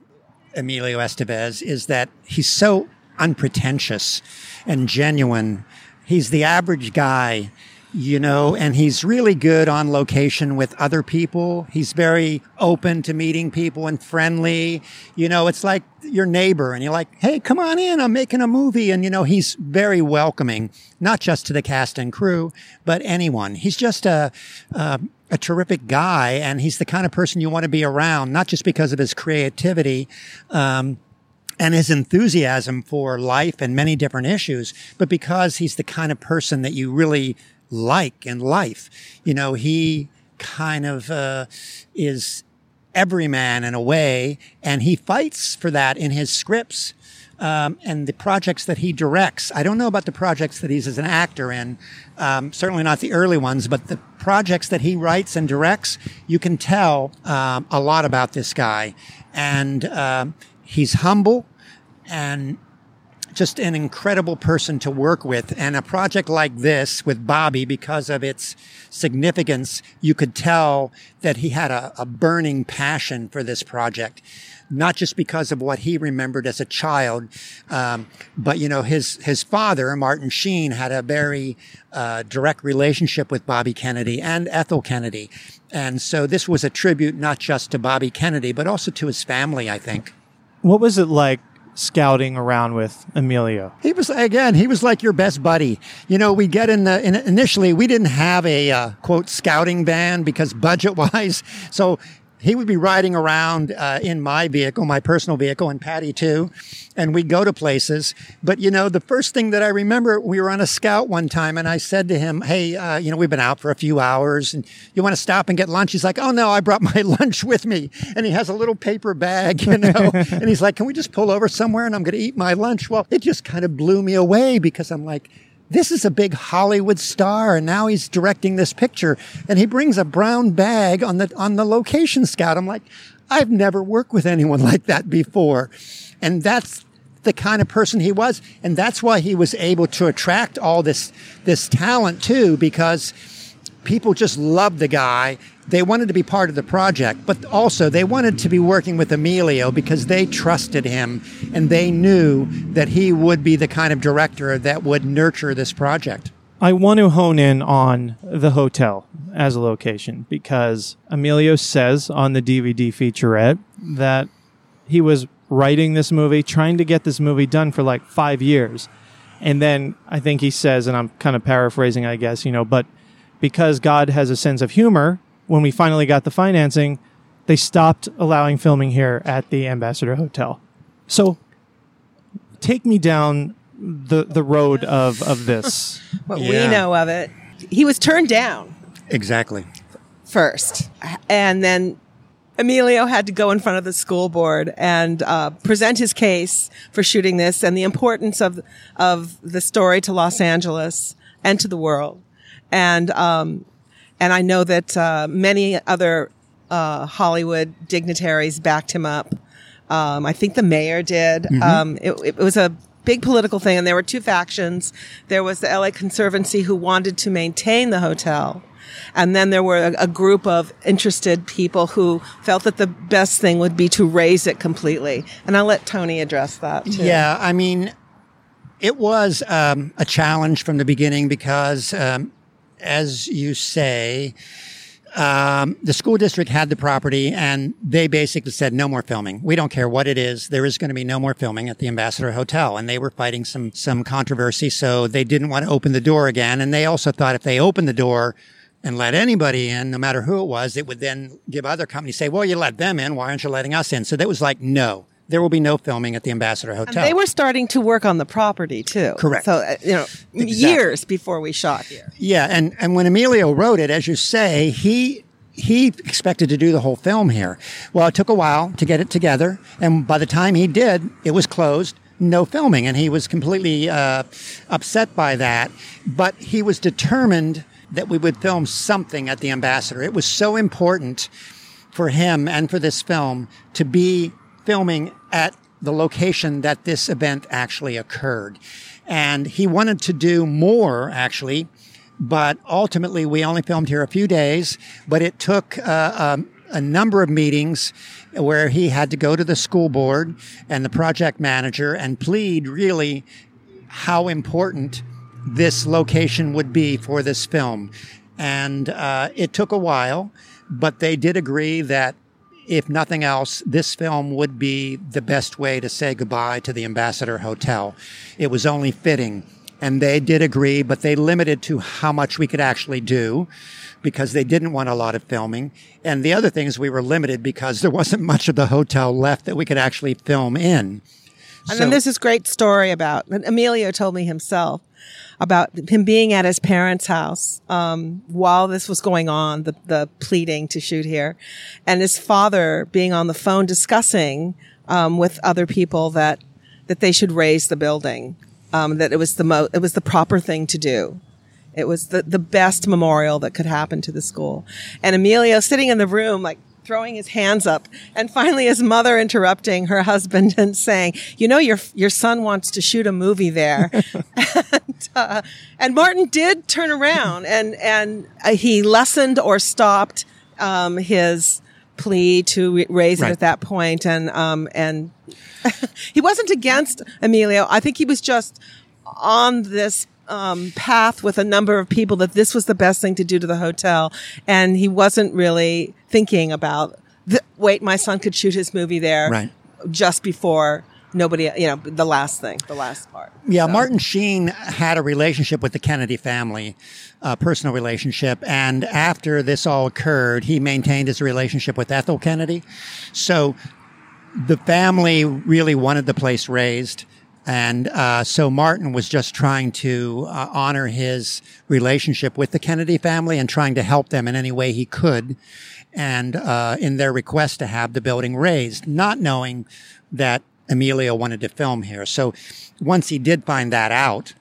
Emilio Estevez, is that he's so unpretentious and genuine. He's the average guy, you know, and he's really good on location with other people. He's very open to meeting people and friendly. You know, it's like your neighbor and you're like, hey, come on in, I'm making a movie. And, you know, he's very welcoming, not just to the cast and crew, but anyone. He's just a... a a terrific guy, and he's the kind of person you want to be around, not just because of his creativity um, and his enthusiasm for life and many different issues, but because he's the kind of person that you really like in life. You know, he kind of uh, is everyman in a way, and he fights for that in his scripts um, and the projects that he directs. I don't know about the projects that he's as an actor in, um, certainly not the early ones, but the projects that he writes and directs, you can tell um, a lot about this guy. And um, he's humble and just an incredible person to work with. And a project like this with Bobby, because of its significance, you could tell that he had a, a burning passion for this project, not just because of what he remembered as a child, um, but, you know, his his father, Martin Sheen, had a very uh, direct relationship with Bobby Kennedy and Ethel Kennedy. And so this was a tribute not just to Bobby Kennedy, but also to his family, I think. What was it like scouting around with Emilio? He was, again, he was like your best buddy. You know, we get in the, in, initially, we didn't have a, uh, quote, scouting van because budget-wise, so he would be riding around uh, in my vehicle, my personal vehicle, and Patty too, and we'd go to places. But, you know, the first thing that I remember, we were on a scout one time, and I said to him, hey, uh, you know, we've been out for a few hours, and you want to stop and get lunch? He's like, oh, no, I brought my lunch with me. And he has a little paper bag, you know, and he's like, can we just pull over somewhere, and I'm going to eat my lunch? Well, it just kind of blew me away, because I'm like, this is a big Hollywood star, and now he's directing this picture, and he brings a brown bag on the on the location scout. I'm like, I've never worked with anyone like that before. And that's the kind of person he was, and that's why he was able to attract all this this talent too, because people just loved the guy. They wanted to be part of the project, but also they wanted to be working with Emilio because they trusted him and they knew that he would be the kind of director that would nurture this project. I want to hone in on the hotel as a location because Emilio says on the D V D featurette that he was writing this movie, trying to get this movie done for like five years. And then I think he says, and I'm kind of paraphrasing, I guess, you know, but because God has a sense of humor, when we finally got the financing, they stopped allowing filming here at the Ambassador Hotel. So take me down the the road of, of this. Well, yeah. We know of it. He was turned down. Exactly. First. And then Emilio had to go in front of the school board and uh, present his case for shooting this and the importance of of the story to Los Angeles and to the world. And um And I know that uh, many other uh, Hollywood dignitaries backed him up. Um, I think the mayor did. Mm-hmm. Um, it, it was a big political thing, and there were two factions. There was the L A Conservancy, who wanted to maintain the hotel. And then there were a, a group of interested people who felt that the best thing would be to raise it completely. And I'll let Tony address that, too. Yeah, I mean, it was um, a challenge from the beginning because... Um, as you say, um, the school district had the property and they basically said, no more filming. We don't care what it is. There is going to be no more filming at the Ambassador Hotel. And they were fighting some, some controversy. So they didn't want to open the door again. And they also thought if they opened the door and let anybody in, no matter who it was, it would then give other companies say, well, you let them in. Why aren't you letting us in? So that was like, no. There will be no filming at the Ambassador Hotel. And they were starting to work on the property, too. Correct. So, uh, you know, exactly. Years before we shot here. Yeah, and, and when Emilio wrote it, as you say, he he expected to do the whole film here. Well, it took a while to get it together, and by the time he did, it was closed, no filming, and he was completely uh, upset by that. But he was determined that we would film something at the Ambassador. It was so important for him and for this film to be filming at the location that this event actually occurred. And he wanted to do more, actually, but ultimately we only filmed here a few days, but it took uh, um, a number of meetings where he had to go to the school board and the project manager and plead really how important this location would be for this film. And uh, it took a while, but they did agree that if nothing else, this film would be the best way to say goodbye to the Ambassador Hotel. It was only fitting. And they did agree, but they limited to how much we could actually do because they didn't want a lot of filming. And the other thing is we were limited because there wasn't much of the hotel left that we could actually film in. And so, then there's this great story about, and Emilio told me himself, about him being at his parents' house um while this was going on, the, the pleading to shoot here, and his father being on the phone discussing um with other people that that they should raise the building, um that it was the mo- it was the proper thing to do. It was the, the best memorial that could happen to the school. And Emilio sitting in the room, like, throwing his hands up, and finally his mother interrupting her husband and saying, you know, your your son wants to shoot a movie there. and, uh, and Martin did turn around, and, and uh, he lessened or stopped um, his plea to re- raise right. it at that point. And, um, and he wasn't against Emilio. I think he was just on this Um, path with a number of people that this was the best thing to do to the hotel, and he wasn't really thinking about the, wait, my son could shoot his movie there right. just before Nobody, you know, the last thing, the last part. Yeah, so. Martin Sheen had a relationship with the Kennedy family, a personal relationship. And after this all occurred, he maintained his relationship with Ethel Kennedy. So the family really wanted the place raised. And uh, so Martin was just trying to uh, honor his relationship with the Kennedy family and trying to help them in any way he could. And uh, in their request to have the building raised, not knowing that Emilio wanted to film here. So once he did find that out,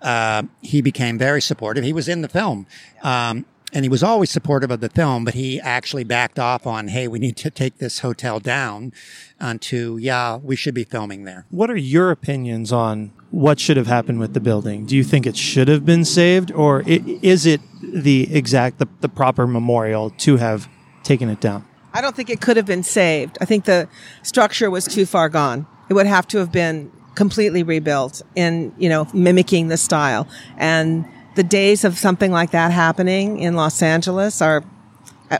uh, he became very supportive. He was in the film, um, and he was always supportive of the film, but he actually backed off on, hey, we need to take this hotel down onto, yeah, we should be filming there. What are your opinions on what should have happened with the building? Do you think it should have been saved, or it, is it the exact, the, the proper memorial to have taken it down? I don't think it could have been saved. I think the structure was too far gone. It would have to have been completely rebuilt in, you know, mimicking the style. And the days of something like that happening in Los Angeles are,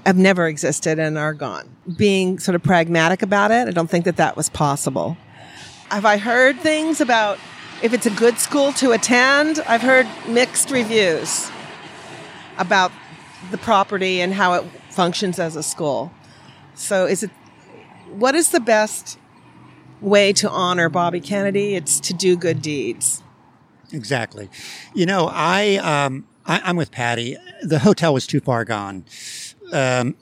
have never existed and are gone. Being sort of pragmatic about it, I don't think that that was possible. Have I heard things about if it's a good school to attend? I've heard mixed reviews about the property and how it functions as a school. So is it, what is the best way to honor Bobby Kennedy? It's to do good deeds. Exactly. You know, I, um, I, I'm with Patty. The hotel was too far gone. Um,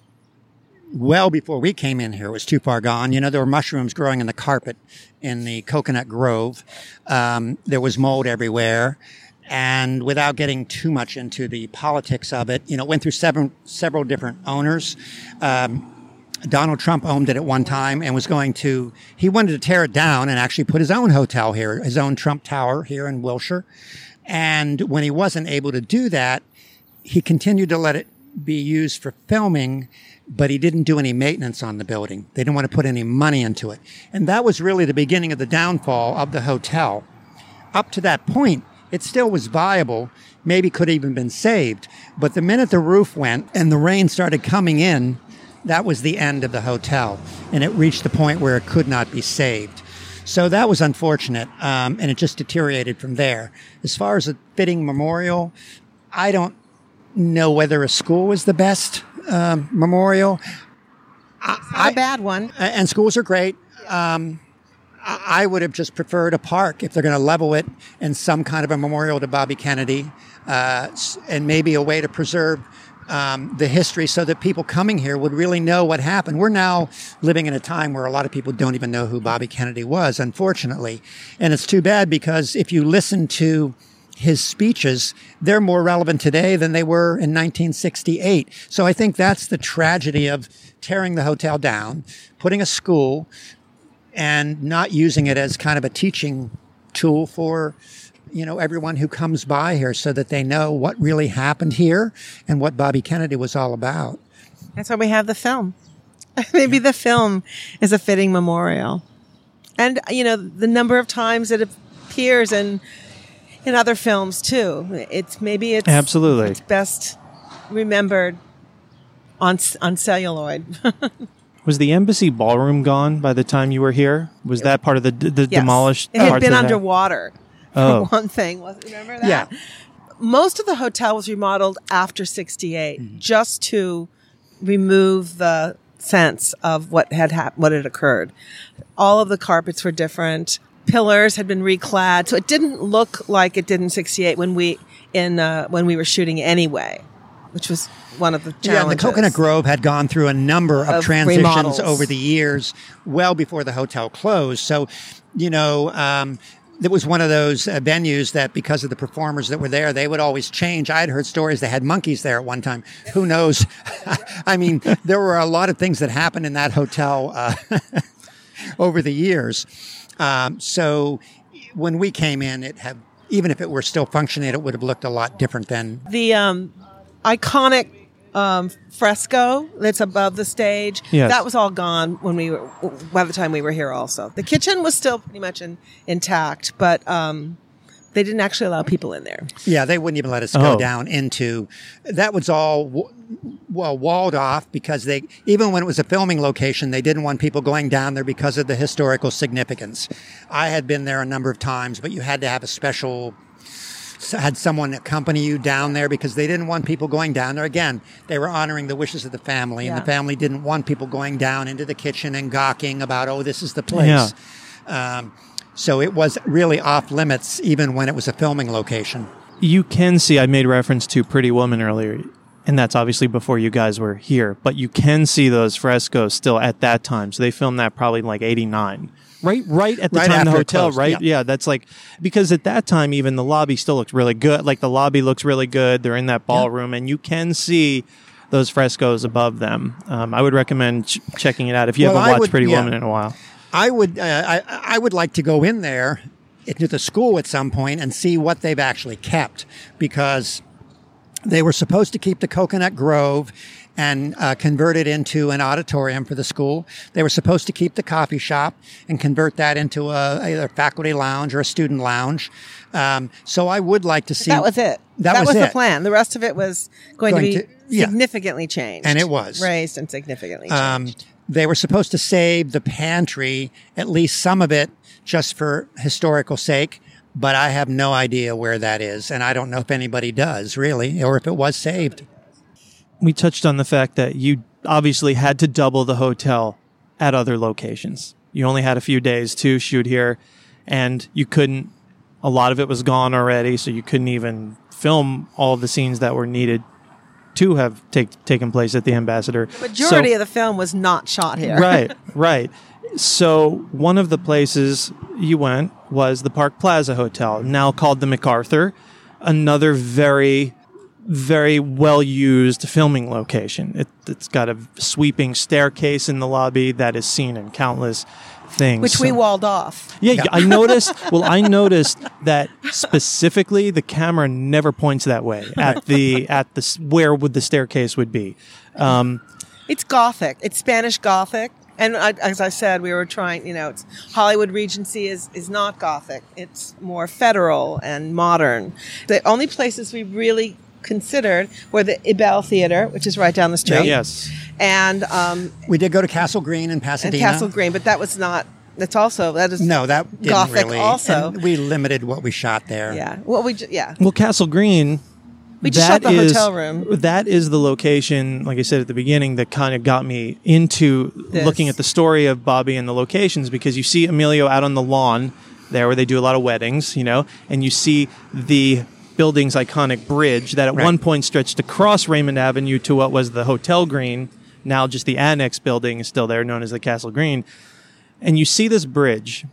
well before we came in here, it was too far gone. You know, there were mushrooms growing in the carpet in the Coconut Grove. Um, there was mold everywhere. And without getting too much into the politics of it, you know, it went through seven, several different owners. Um, Donald Trump owned it at one time and was going to, he wanted to tear it down and actually put his own hotel here, his own Trump Tower here in Wilshire. And when he wasn't able to do that, he continued to let it be used for filming, but he didn't do any maintenance on the building. They didn't want to put any money into it. And that was really the beginning of the downfall of the hotel. Up to that point, it still was viable, maybe could have even been saved. But the minute the roof went and the rain started coming in, that was the end of the hotel, and it reached the point where it could not be saved. So that was unfortunate, um, and it just deteriorated from there. As far as a fitting memorial, I don't know whether a school is the best um, memorial. It's not a bad one. I, and schools are great. Um, I would have just preferred a park if they're going to level it and some kind of a memorial to Bobby Kennedy, uh, and maybe a way to preserve Um, the history so that people coming here would really know what happened. We're now living in a time where a lot of people don't even know who Bobby Kennedy was, unfortunately. And it's too bad because if you listen to his speeches, they're more relevant today than they were in nineteen sixty-eight. So I think that's the tragedy of tearing the hotel down, putting a school, and not using it as kind of a teaching tool for, you know, everyone who comes by here so that they know what really happened here and what Bobby Kennedy was all about. That's why we have the film. Maybe yeah. The film is a fitting memorial. And, you know, the number of times it appears in in other films, too. It's maybe it's, Absolutely. It's best remembered on on celluloid. Was the Embassy Ballroom gone by the time you were here? Was that part of the, the yes. demolished part? It had been underwater. Oh. For one thing, remember that? Yeah. Most of the hotel was remodeled after sixty-eight, mm-hmm. just to remove the sense of what had hap- what had occurred. All of the carpets were different. Pillars had been reclad, so it didn't look like it did in sixty-eight when we in uh, when we were shooting anyway, which was one of the challenges. Yeah, and the Coconut Grove had gone through a number of, of transitions remodels. Over the years, well before the hotel closed. So, you know. Um, It was one of those uh, venues that because of the performers that were there, they would always change. I had heard stories they had monkeys there at one time. Who knows? I mean, there were a lot of things that happened in that hotel uh, over the years. Um, so when we came in, it had, even if it were still functioning, it would have looked a lot different than. The um, iconic um, fresco that's above the stage, yes. that was all gone when we were, by the time we were here also. The kitchen was still pretty much in, intact, but um, They didn't actually allow people in there. Yeah, they wouldn't even let us go oh. down into. That was all w- well walled off because they, even when it was a filming location, they didn't want people going down there because of the historical significance. I had been there a number of times, but you had to have a special. Had someone accompany you down there because they didn't want people going down there. Again, they were honoring the wishes of the family, yeah. and the family didn't want people going down into the kitchen and gawking about, oh, this is the place. Yeah. Um, so it was really off limits even when it was a filming location. You can see, I made reference to Pretty Woman earlier, and that's obviously before you guys were here, but you can see those frescoes still at that time. So they filmed that probably in like eighty-nine. Right right at the right time the hotel, closed, right? Yeah. yeah, that's like, because at that time, even the lobby still looks really good. Like the lobby looks really good. They're in that ballroom, yeah. and you can see those frescoes above them. Um, I would recommend ch- checking it out if you well, haven't watched would, Pretty yeah. Woman in a while. I would, uh, I, I would like to go in there, into the school at some point, and see what they've actually kept, because they were supposed to keep the Coconut Grove and uh, convert it into an auditorium for the school. They were supposed to keep the coffee shop and convert that into a either faculty lounge or a student lounge. Um, so I would like to see... That was it. That, that was, was the it. plan. The rest of it was going, going to be to, yeah. significantly changed. And it was. Raised and significantly changed. Um, they were supposed to save the pantry, at least some of it, just for historical sake. But I have no idea where that is. And I don't know if anybody does, really, or if it was saved. We touched on the fact that you obviously had to double the hotel at other locations. You only had a few days to shoot here, and you couldn't, a lot of it was gone already, so you couldn't even film all the scenes that were needed to have take, taken place at the Ambassador. The majority so, of the film was not shot here. Right, right. So one of the places you went was the Park Plaza Hotel, now called the MacArthur, another very... very well-used filming location. It, it's got a sweeping staircase in the lobby that is seen in countless things. Which so, we walled off. Yeah, yeah. I noticed, well, I noticed that specifically the camera never points that way at the, at the, where would the staircase would be. Um, it's Gothic. It's Spanish Gothic. And I, as I said, we were trying, you know, it's, Hollywood Regency is, is not Gothic. It's more federal and modern. The only places we really considered were the Ibel Theater, which is right down the street. Yes. And um, we did go to Castle Green in Pasadena. And Castle Green, but that was not, that's also, that is no, that didn't Gothic really. Also. And we limited what we shot there. Yeah. Well, we, yeah. Well, Castle Green, we just shot the is, hotel room. That is the location, like I said at the beginning, that kind of got me into this. Looking at the story of Bobby and the locations, because you see Emilio out on the lawn there where they do a lot of weddings, you know, and you see the building's iconic bridge that at right. one point stretched across Raymond Avenue to what was the Hotel Green. Now just the annex building is still there, known as the Castle Green. And you see this bridge.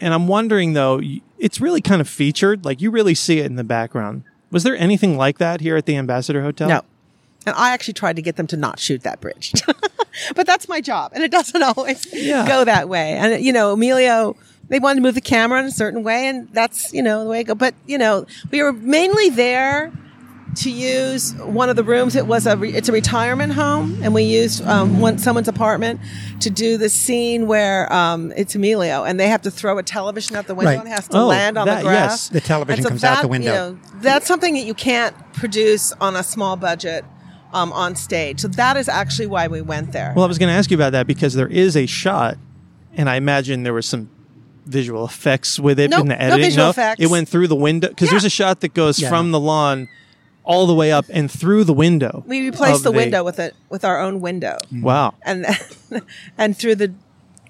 And I'm wondering, though, it's really kind of featured. Like, you really see it in the background. Was there anything like that here at the Ambassador Hotel? No. And I actually tried to get them to not shoot that bridge. But that's my job. And it doesn't always yeah. go that way. And, you know, Emilio... They wanted to move the camera in a certain way, and that's, you know, the way it goes. But, you know, we were mainly there to use one of the rooms. It was a re- it's a retirement home, and we used um, one, someone's apartment to do the scene where um, it's Emilio, and they have to throw a television out the window right. and it has to oh, land on that, the grass. Yes, the television so comes that, out the window. You know, that's something that you can't produce on a small budget. Um, on stage. So that is actually why we went there. Well, I was going to ask you about that, because there is a shot, and I imagine there was some visual effects with it nope, in the editing. No visual no, effects. It went through the window. Because yeah. there's a shot that goes yeah. from the lawn all the way up and through the window. We replaced the, the window with a with our own window. Wow. And and through the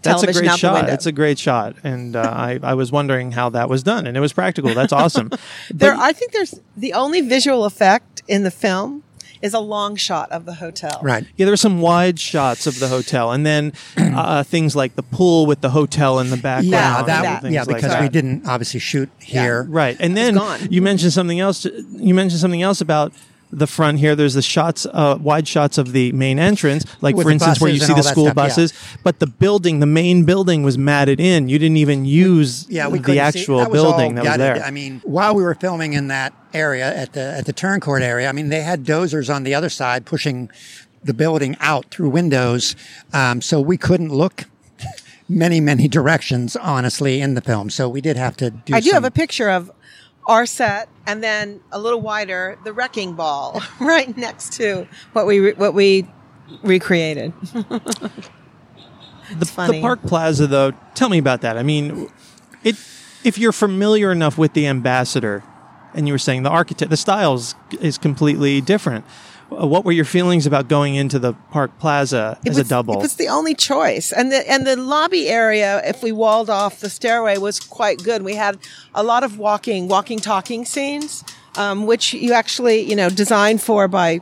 That's television a great out shot. The window. It's a great shot. And uh, I, I was wondering how that was done. And it was practical. That's awesome. there, but, I think there's the only visual effect in the film is a long shot of the hotel. Right. Yeah, there were some wide shots of the hotel. And then uh, things like the pool with the hotel in the background. Yeah, that, that, yeah because like that. We didn't obviously shoot here. Yeah, right. And then you mentioned something else. You mentioned something else about the front here. There's the shots, uh, wide shots of the main entrance, like with for instance where you see the school stuff, buses. Yeah. But the building, the main building, was matted in. You didn't even use we, yeah, we the actual that building that was there. It. I mean, while we were filming in that area at the at the Turncourt area, I mean, they had dozers on the other side pushing the building out through windows, um, so we couldn't look many many directions honestly in the film. So we did have to do. I do some, have a picture of. our set, and then a little wider, the Wrecking Ball, right next to what we what we recreated. The, the Park Plaza, though, tell me about that. I mean, it if you're familiar enough with the Ambassador, and you were saying the architect, the styles is completely different. What were your feelings about going into the Park Plaza as was, a double? It was the only choice. And the, and the lobby area, if we walled off the stairway, was quite good. We had a lot of walking, walking, talking scenes, um, which you actually, you know, design for by,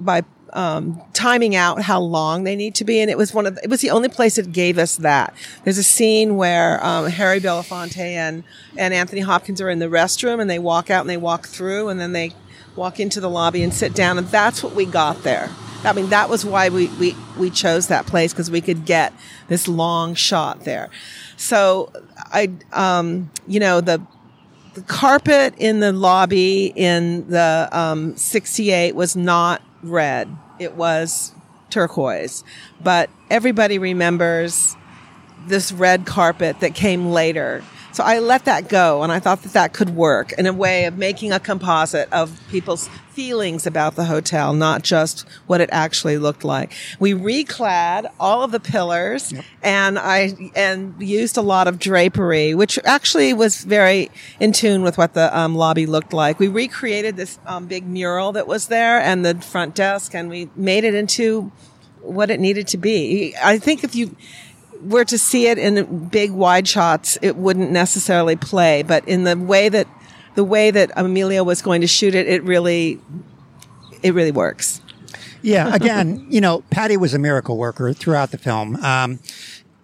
by, um, timing out how long they need to be. And it was one of, the, it was the only place that gave us that. There's a scene where, um, Harry Belafonte and, and Anthony Hopkins are in the restroom, and they walk out and they walk through, and then they walk into the lobby and sit down, and that's what we got there. I mean, that was why we, we, we chose that place, because we could get this long shot there. So I, um, you know, the, the carpet in the lobby in the, um, sixty-eight was not red. It was turquoise, but everybody remembers this red carpet that came later. So I let that go, and I thought that that could work in a way of making a composite of people's feelings about the hotel, not just what it actually looked like. We reclad all of the pillars, yep. and I and used a lot of drapery, which actually was very in tune with what the um, lobby looked like. We recreated this um, big mural that was there and the front desk, and we made it into what it needed to be. I think if you... were to see it in big wide shots, it wouldn't necessarily play, but in the way that the way that Emilio was going to shoot it, it really it really works. Yeah, again, you know, Patty was a miracle worker throughout the film, um,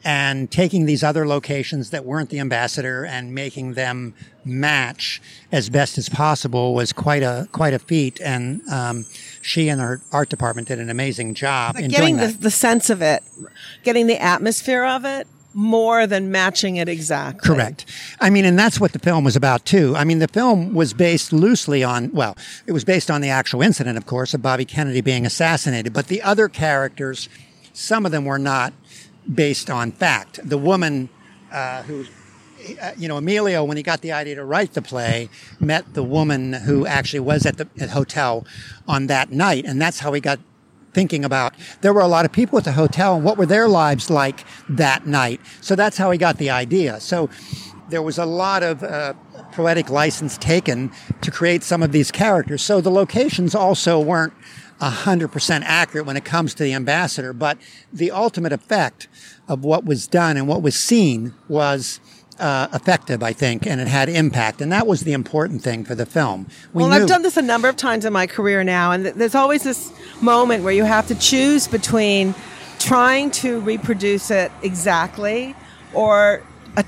and taking these other locations that weren't the Ambassador and making them match as best as possible was quite a quite a feat, and um, she and her art department did an amazing job but in getting doing the, that. the sense of it, getting the atmosphere of it, more than matching it exactly. Correct. I mean, and that's what the film was about, too. I mean, the film was based loosely on, well, it was based on the actual incident, of course, of Bobby Kennedy being assassinated. But the other characters, some of them were not based on fact. The woman uh, who... Uh, you know, Emilio, when he got the idea to write the play, met the woman who actually was at the at hotel on that night. And that's how he got thinking about, there were a lot of people at the hotel, and what were their lives like that night? So that's how he got the idea. So there was a lot of uh, poetic license taken to create some of these characters. So the locations also weren't one hundred percent accurate when it comes to the Ambassador. But the ultimate effect of what was done and what was seen was... Uh, effective, I think, and it had impact. And that was the important thing for the film. We well, knew- I've done this a number of times in my career now, and th- there's always this moment where you have to choose between trying to reproduce it exactly or uh,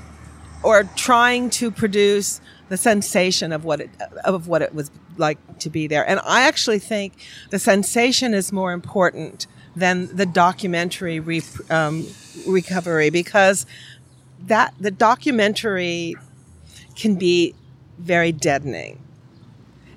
or trying to produce the sensation of what it of what it was like to be there. And I actually think the sensation is more important than the documentary re- um, recovery, because that the documentary can be very deadening.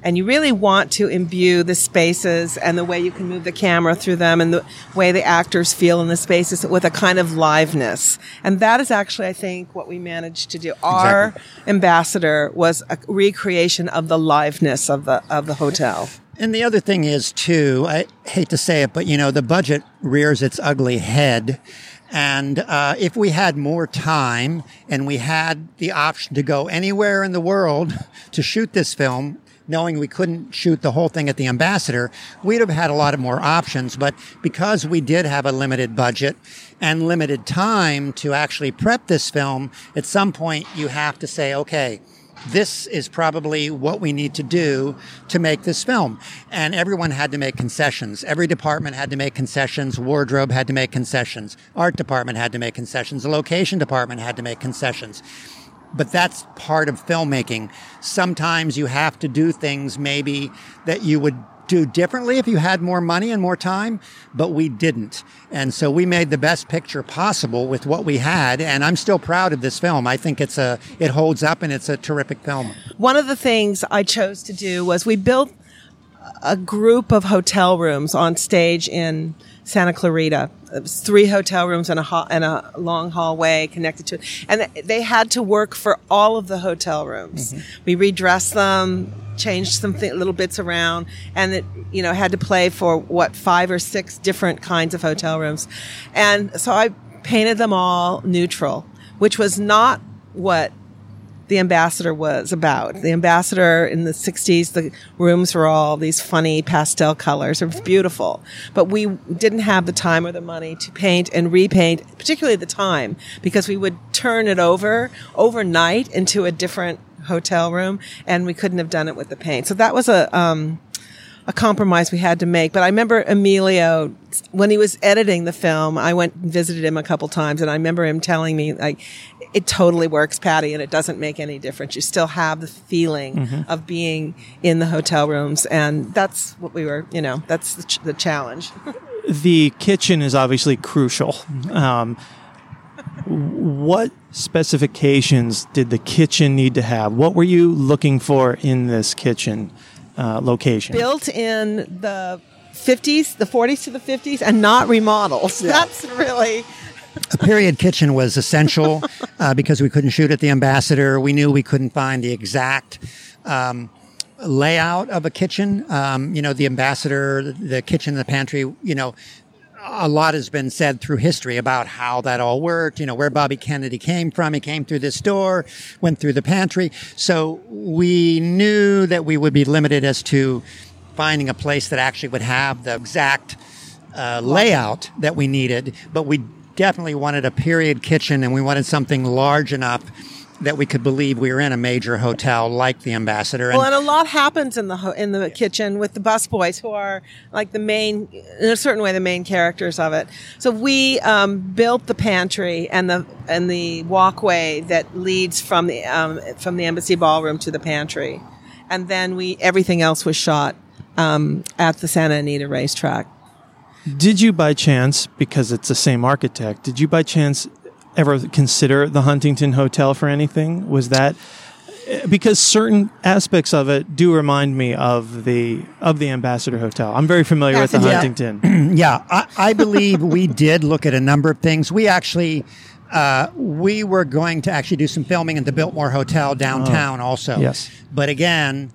And you really want to imbue the spaces and the way you can move the camera through them and the way the actors feel in the spaces with a kind of liveness. And that is actually, I think, what we managed to do. Exactly. Our Ambassador was a recreation of the liveness of the of the hotel. And the other thing is, too, I hate to say it, but, you know, the budget rears its ugly head. And uh if we had more time and we had the option to go anywhere in the world to shoot this film, knowing we couldn't shoot the whole thing at the Ambassador, we'd have had a lot of more options. But because we did have a limited budget and limited time to actually prep this film, at some point you have to say, okay, this is probably what we need to do to make this film. And everyone had to make concessions. Every department had to make concessions. Wardrobe had to make concessions. Art department had to make concessions. The location department had to make concessions. But that's part of filmmaking. Sometimes you have to do things maybe that you would do differently if you had more money and more time, but we didn't. And so we made the best picture possible with what we had, and I'm still proud of this film. I think it's a it holds up, and it's a terrific film. One of the things I chose to do was we built a group of hotel rooms on stage in Santa Clarita. It was three hotel rooms and a hall, and a long hallway connected to it. And they had to work for all of the hotel rooms. Mm-hmm. We redressed them, changed some th- little bits around, and it, you know, had to play for what, five or six different kinds of hotel rooms. And so I painted them all neutral, which was not what The Ambassador was about. The Ambassador in the sixties, the rooms were all these funny pastel colors. It was beautiful. But we didn't have the time or the money to paint and repaint, particularly the time, because we would turn it over overnight into a different hotel room, and we couldn't have done it with the paint. So that was a, um, a compromise we had to make. But I remember Emilio, when he was editing the film, I went and visited him a couple times, and I remember him telling me, like, it totally works, Patty, and it doesn't make any difference. You still have the feeling mm-hmm. of being in the hotel rooms, and that's what we were, you know, that's the, ch- the challenge. The kitchen is obviously crucial. Um, what specifications did the kitchen need to have? What were you looking for in this kitchen uh, location? Built in the fifties, the forties to the fifties, and not remodeled. Yeah. That's really... A period kitchen was essential uh, because we couldn't shoot at the Ambassador. We knew we couldn't find the exact um, layout of a kitchen. Um, you know, the Ambassador, the kitchen, the pantry, you know, a lot has been said through history about how that all worked, you know, where Bobby Kennedy came from. He came through this door, went through the pantry. So we knew that we would be limited as to finding a place that actually would have the exact uh, layout that we needed, but we definitely wanted a period kitchen, and we wanted something large enough that we could believe we were in a major hotel like the Ambassador. And well, and a lot happens in the ho- in the kitchen with the busboys, who are like the main, in a certain way, the main characters of it. So we um, built the pantry and the and the walkway that leads from the um, from the Embassy Ballroom to the pantry, and then we everything else was shot um, at the Santa Anita racetrack. Did you by chance, because it's the same architect, did you by chance ever consider the Huntington Hotel for anything? Was that, because certain aspects of it do remind me of the of the Ambassador Hotel. I'm very familiar with the yeah. Huntington. Yeah, I, I believe we did look at a number of things. We actually, uh, we were going to actually do some filming at the Biltmore Hotel downtown oh, also. Yes. But again...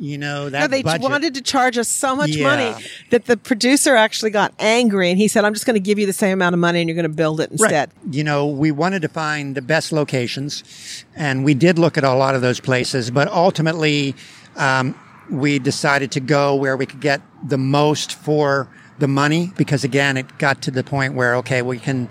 You know, that no, they budget. wanted to charge us so much yeah. money that the producer actually got angry, and he said, I'm just going to give you the same amount of money and you're going to build it instead. Right. You know, we wanted to find the best locations, and we did look at a lot of those places, but ultimately um, we decided to go where we could get the most for the money, because again, it got to the point where, okay, we can,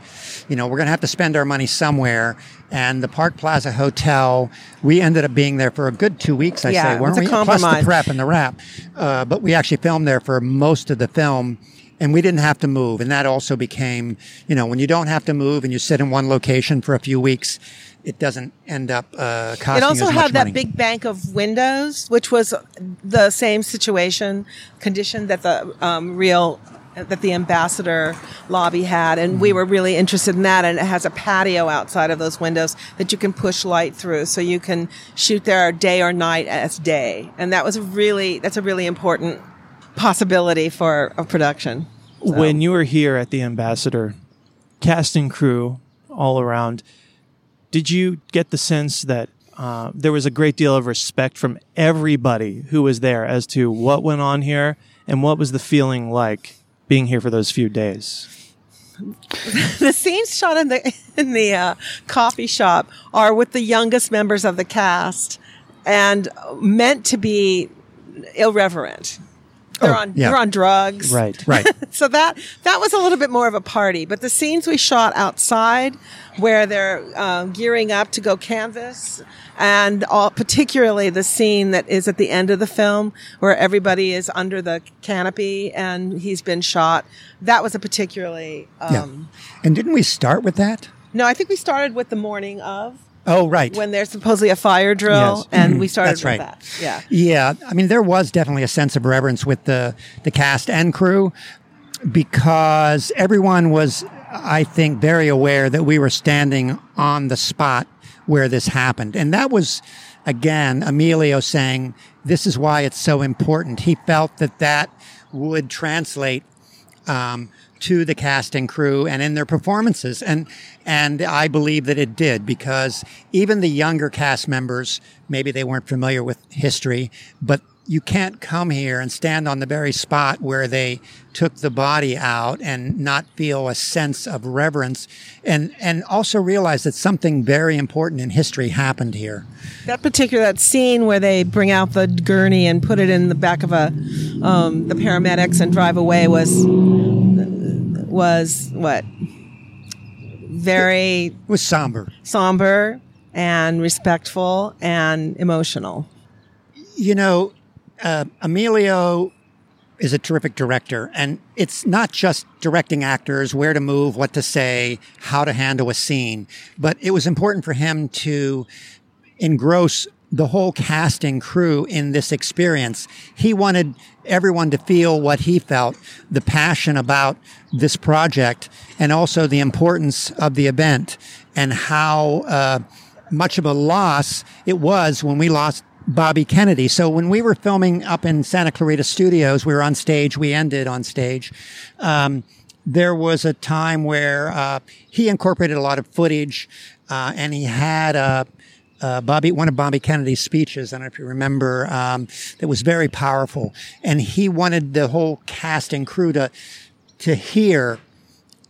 you know, we're going to have to spend our money somewhere. And the Park Plaza Hotel, we ended up being there for a good two weeks, I yeah, say, weren't we? Yeah, it's a compromise. Plus the prep and the wrap. Uh, but we actually filmed there for most of the film, and we didn't have to move. And that also became, you know, when you don't have to move and you sit in one location for a few weeks, it doesn't end up uh, costing us much money. It also had that big bank of windows, which was the same situation, condition that the um, real... that the Ambassador lobby had, and we were really interested in that, and it has a patio outside of those windows that you can push light through, so you can shoot there day or night as day. And that was really, that's a really important possibility for a production. So. When you were here at the Ambassador, cast and crew all around, did you get the sense that uh, there was a great deal of respect from everybody who was there as to what went on here and what was the feeling like being here for those few days? The scenes shot in the in the uh, coffee shop are with the youngest members of the cast and meant to be irreverent. They're oh, on yeah. they're on drugs, right? Right. So that that was a little bit more of a party. But the scenes we shot outside, where they're uh, gearing up to go canvas, and all, particularly the scene that is at the end of the film, where everybody is under the canopy and he's been shot. That was a particularly um, yeah. And didn't we start with that? No, I think we started with the morning of. Oh, right. When there's supposedly a fire drill, yes. and mm-hmm. we started That's with right. that. Yeah. Yeah. I mean, there was definitely a sense of reverence with the, the cast and crew, because everyone was, I think, very aware that we were standing on the spot where this happened. And that was, again, Emilio saying, this is why it's so important. He felt that that would translate um, to the cast and crew and in their performances. And and I believe that it did, because even the younger cast members, maybe they weren't familiar with history, but you can't come here and stand on the very spot where they took the body out and not feel a sense of reverence, and, and also realize that something very important in history happened here. That particular that scene where they bring out the gurney and put it in the back of a um, the paramedics and drive away was was what? Very... It was somber. Somber and respectful and emotional. You know... Uh, Emilio is a terrific director, and it's not just directing actors, where to move, what to say, how to handle a scene, but it was important for him to engross the whole cast and crew in this experience. He wanted everyone to feel what he felt, the passion about this project, and also the importance of the event, and how uh, much of a loss it was when we lost Bobby Kennedy. So when we were filming up in Santa Clarita Studios, we were on stage, we ended on stage. Um, there was a time where uh, he incorporated a lot of footage, uh, and he had a, a Bobby, one of Bobby Kennedy's speeches, I don't know if you remember, um, that was very powerful. And he wanted the whole cast and crew to to hear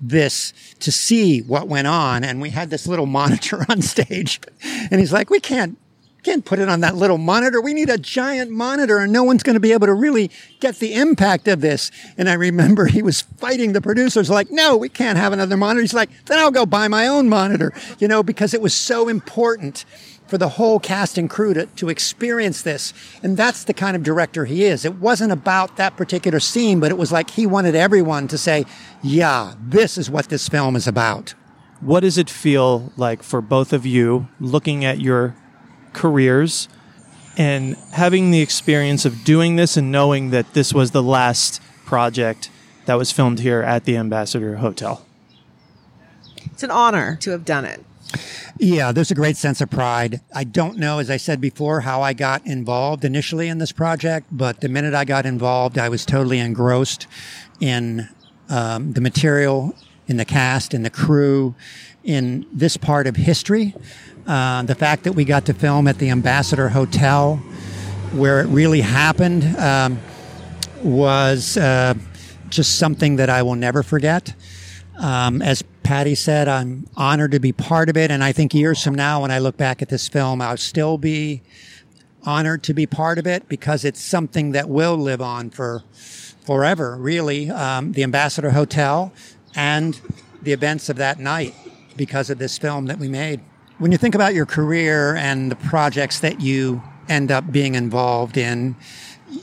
this, to see what went on. And we had this little monitor on stage, and he's like, we can't can't put it on that little monitor. We need a giant monitor, and no one's going to be able to really get the impact of this. And I remember he was fighting the producers like, no, we can't have another monitor. He's like, then I'll go buy my own monitor, you know, because it was so important for the whole cast and crew to, to experience this. And that's the kind of director he is. It wasn't about that particular scene, but it was like he wanted everyone to say, yeah, this is what this film is about. What does it feel like for both of you looking at your careers and having the experience of doing this and knowing that this was the last project that was filmed here at the Ambassador Hotel? It's an honor to have done it. Yeah, there's a great sense of pride. I don't know, as I said before, how I got involved initially in this project, but the minute I got involved, I was totally engrossed in um, the material, in the cast, in the crew, in this part of history. Uh, the fact that we got to film at the Ambassador Hotel, where it really happened, um, was uh, just something that I will never forget. Um, as Patty said, I'm honored to be part of it. And I think years from now, when I look back at this film, I'll still be honored to be part of it, because it's something that will live on for forever, really. Um, the Ambassador Hotel and the events of that night because of this film that we made. When you think about your career and the projects that you end up being involved in,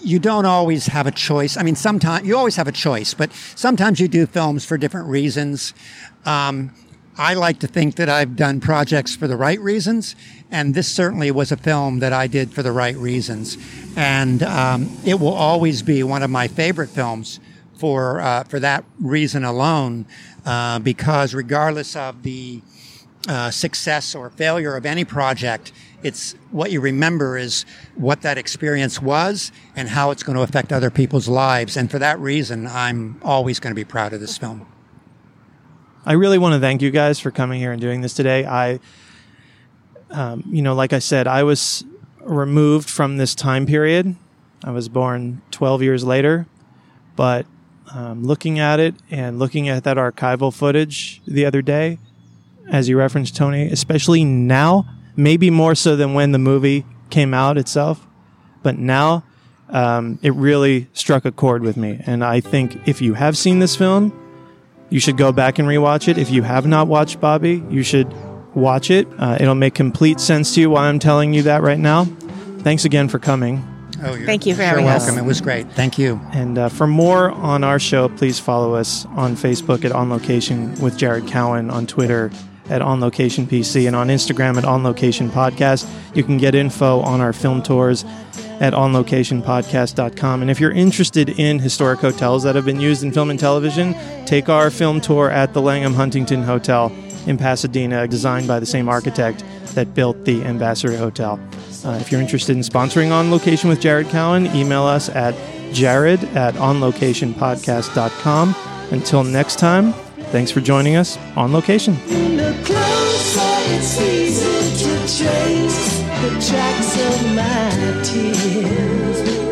you don't always have a choice. I mean, sometimes you always have a choice, but sometimes you do films for different reasons. Um, I like to think that I've done projects for the right reasons, and this certainly was a film that I did for the right reasons. And um, it will always be one of my favorite films for, uh, for that reason alone, uh, because regardless of the Uh, success or failure of any project, it's what you remember is what that experience was and how it's going to affect other people's lives. And for that reason, I'm always going to be proud of this film. I really want to thank you guys for coming here and doing this today. I, um, you know, like I said, I was removed from this time period. I was born twelve years later, but um, looking at it and looking at that archival footage the other day, as you referenced, Tony, especially now, maybe more so than when the movie came out itself, but now um, it really struck a chord with me. And I think if you have seen this film, you should go back and rewatch it. If you have not watched Bobby, you should watch it. Uh, it'll make complete sense to you why I'm telling you that right now. Thanks again for coming. Oh, you're Thank you for sure having welcome. us. You're welcome. It was great. Thank you. And uh, for more on our show, please follow us on Facebook at On Location with Jared Cowan, on Twitter at On Location P C, and on Instagram at On Location Podcast. You can get info on our film tours at on location podcast dot com. And if you're interested in historic hotels that have been used in film and television, take our film tour at the Langham Huntington Hotel in Pasadena, designed by the same architect that built the Ambassador Hotel. Uh, if you're interested in sponsoring On Location with Jared Cowan, email us at jared at on location podcast dot com. Until next time, thanks for joining us On Location. In the closer it's easy to trace the tracks of my tears.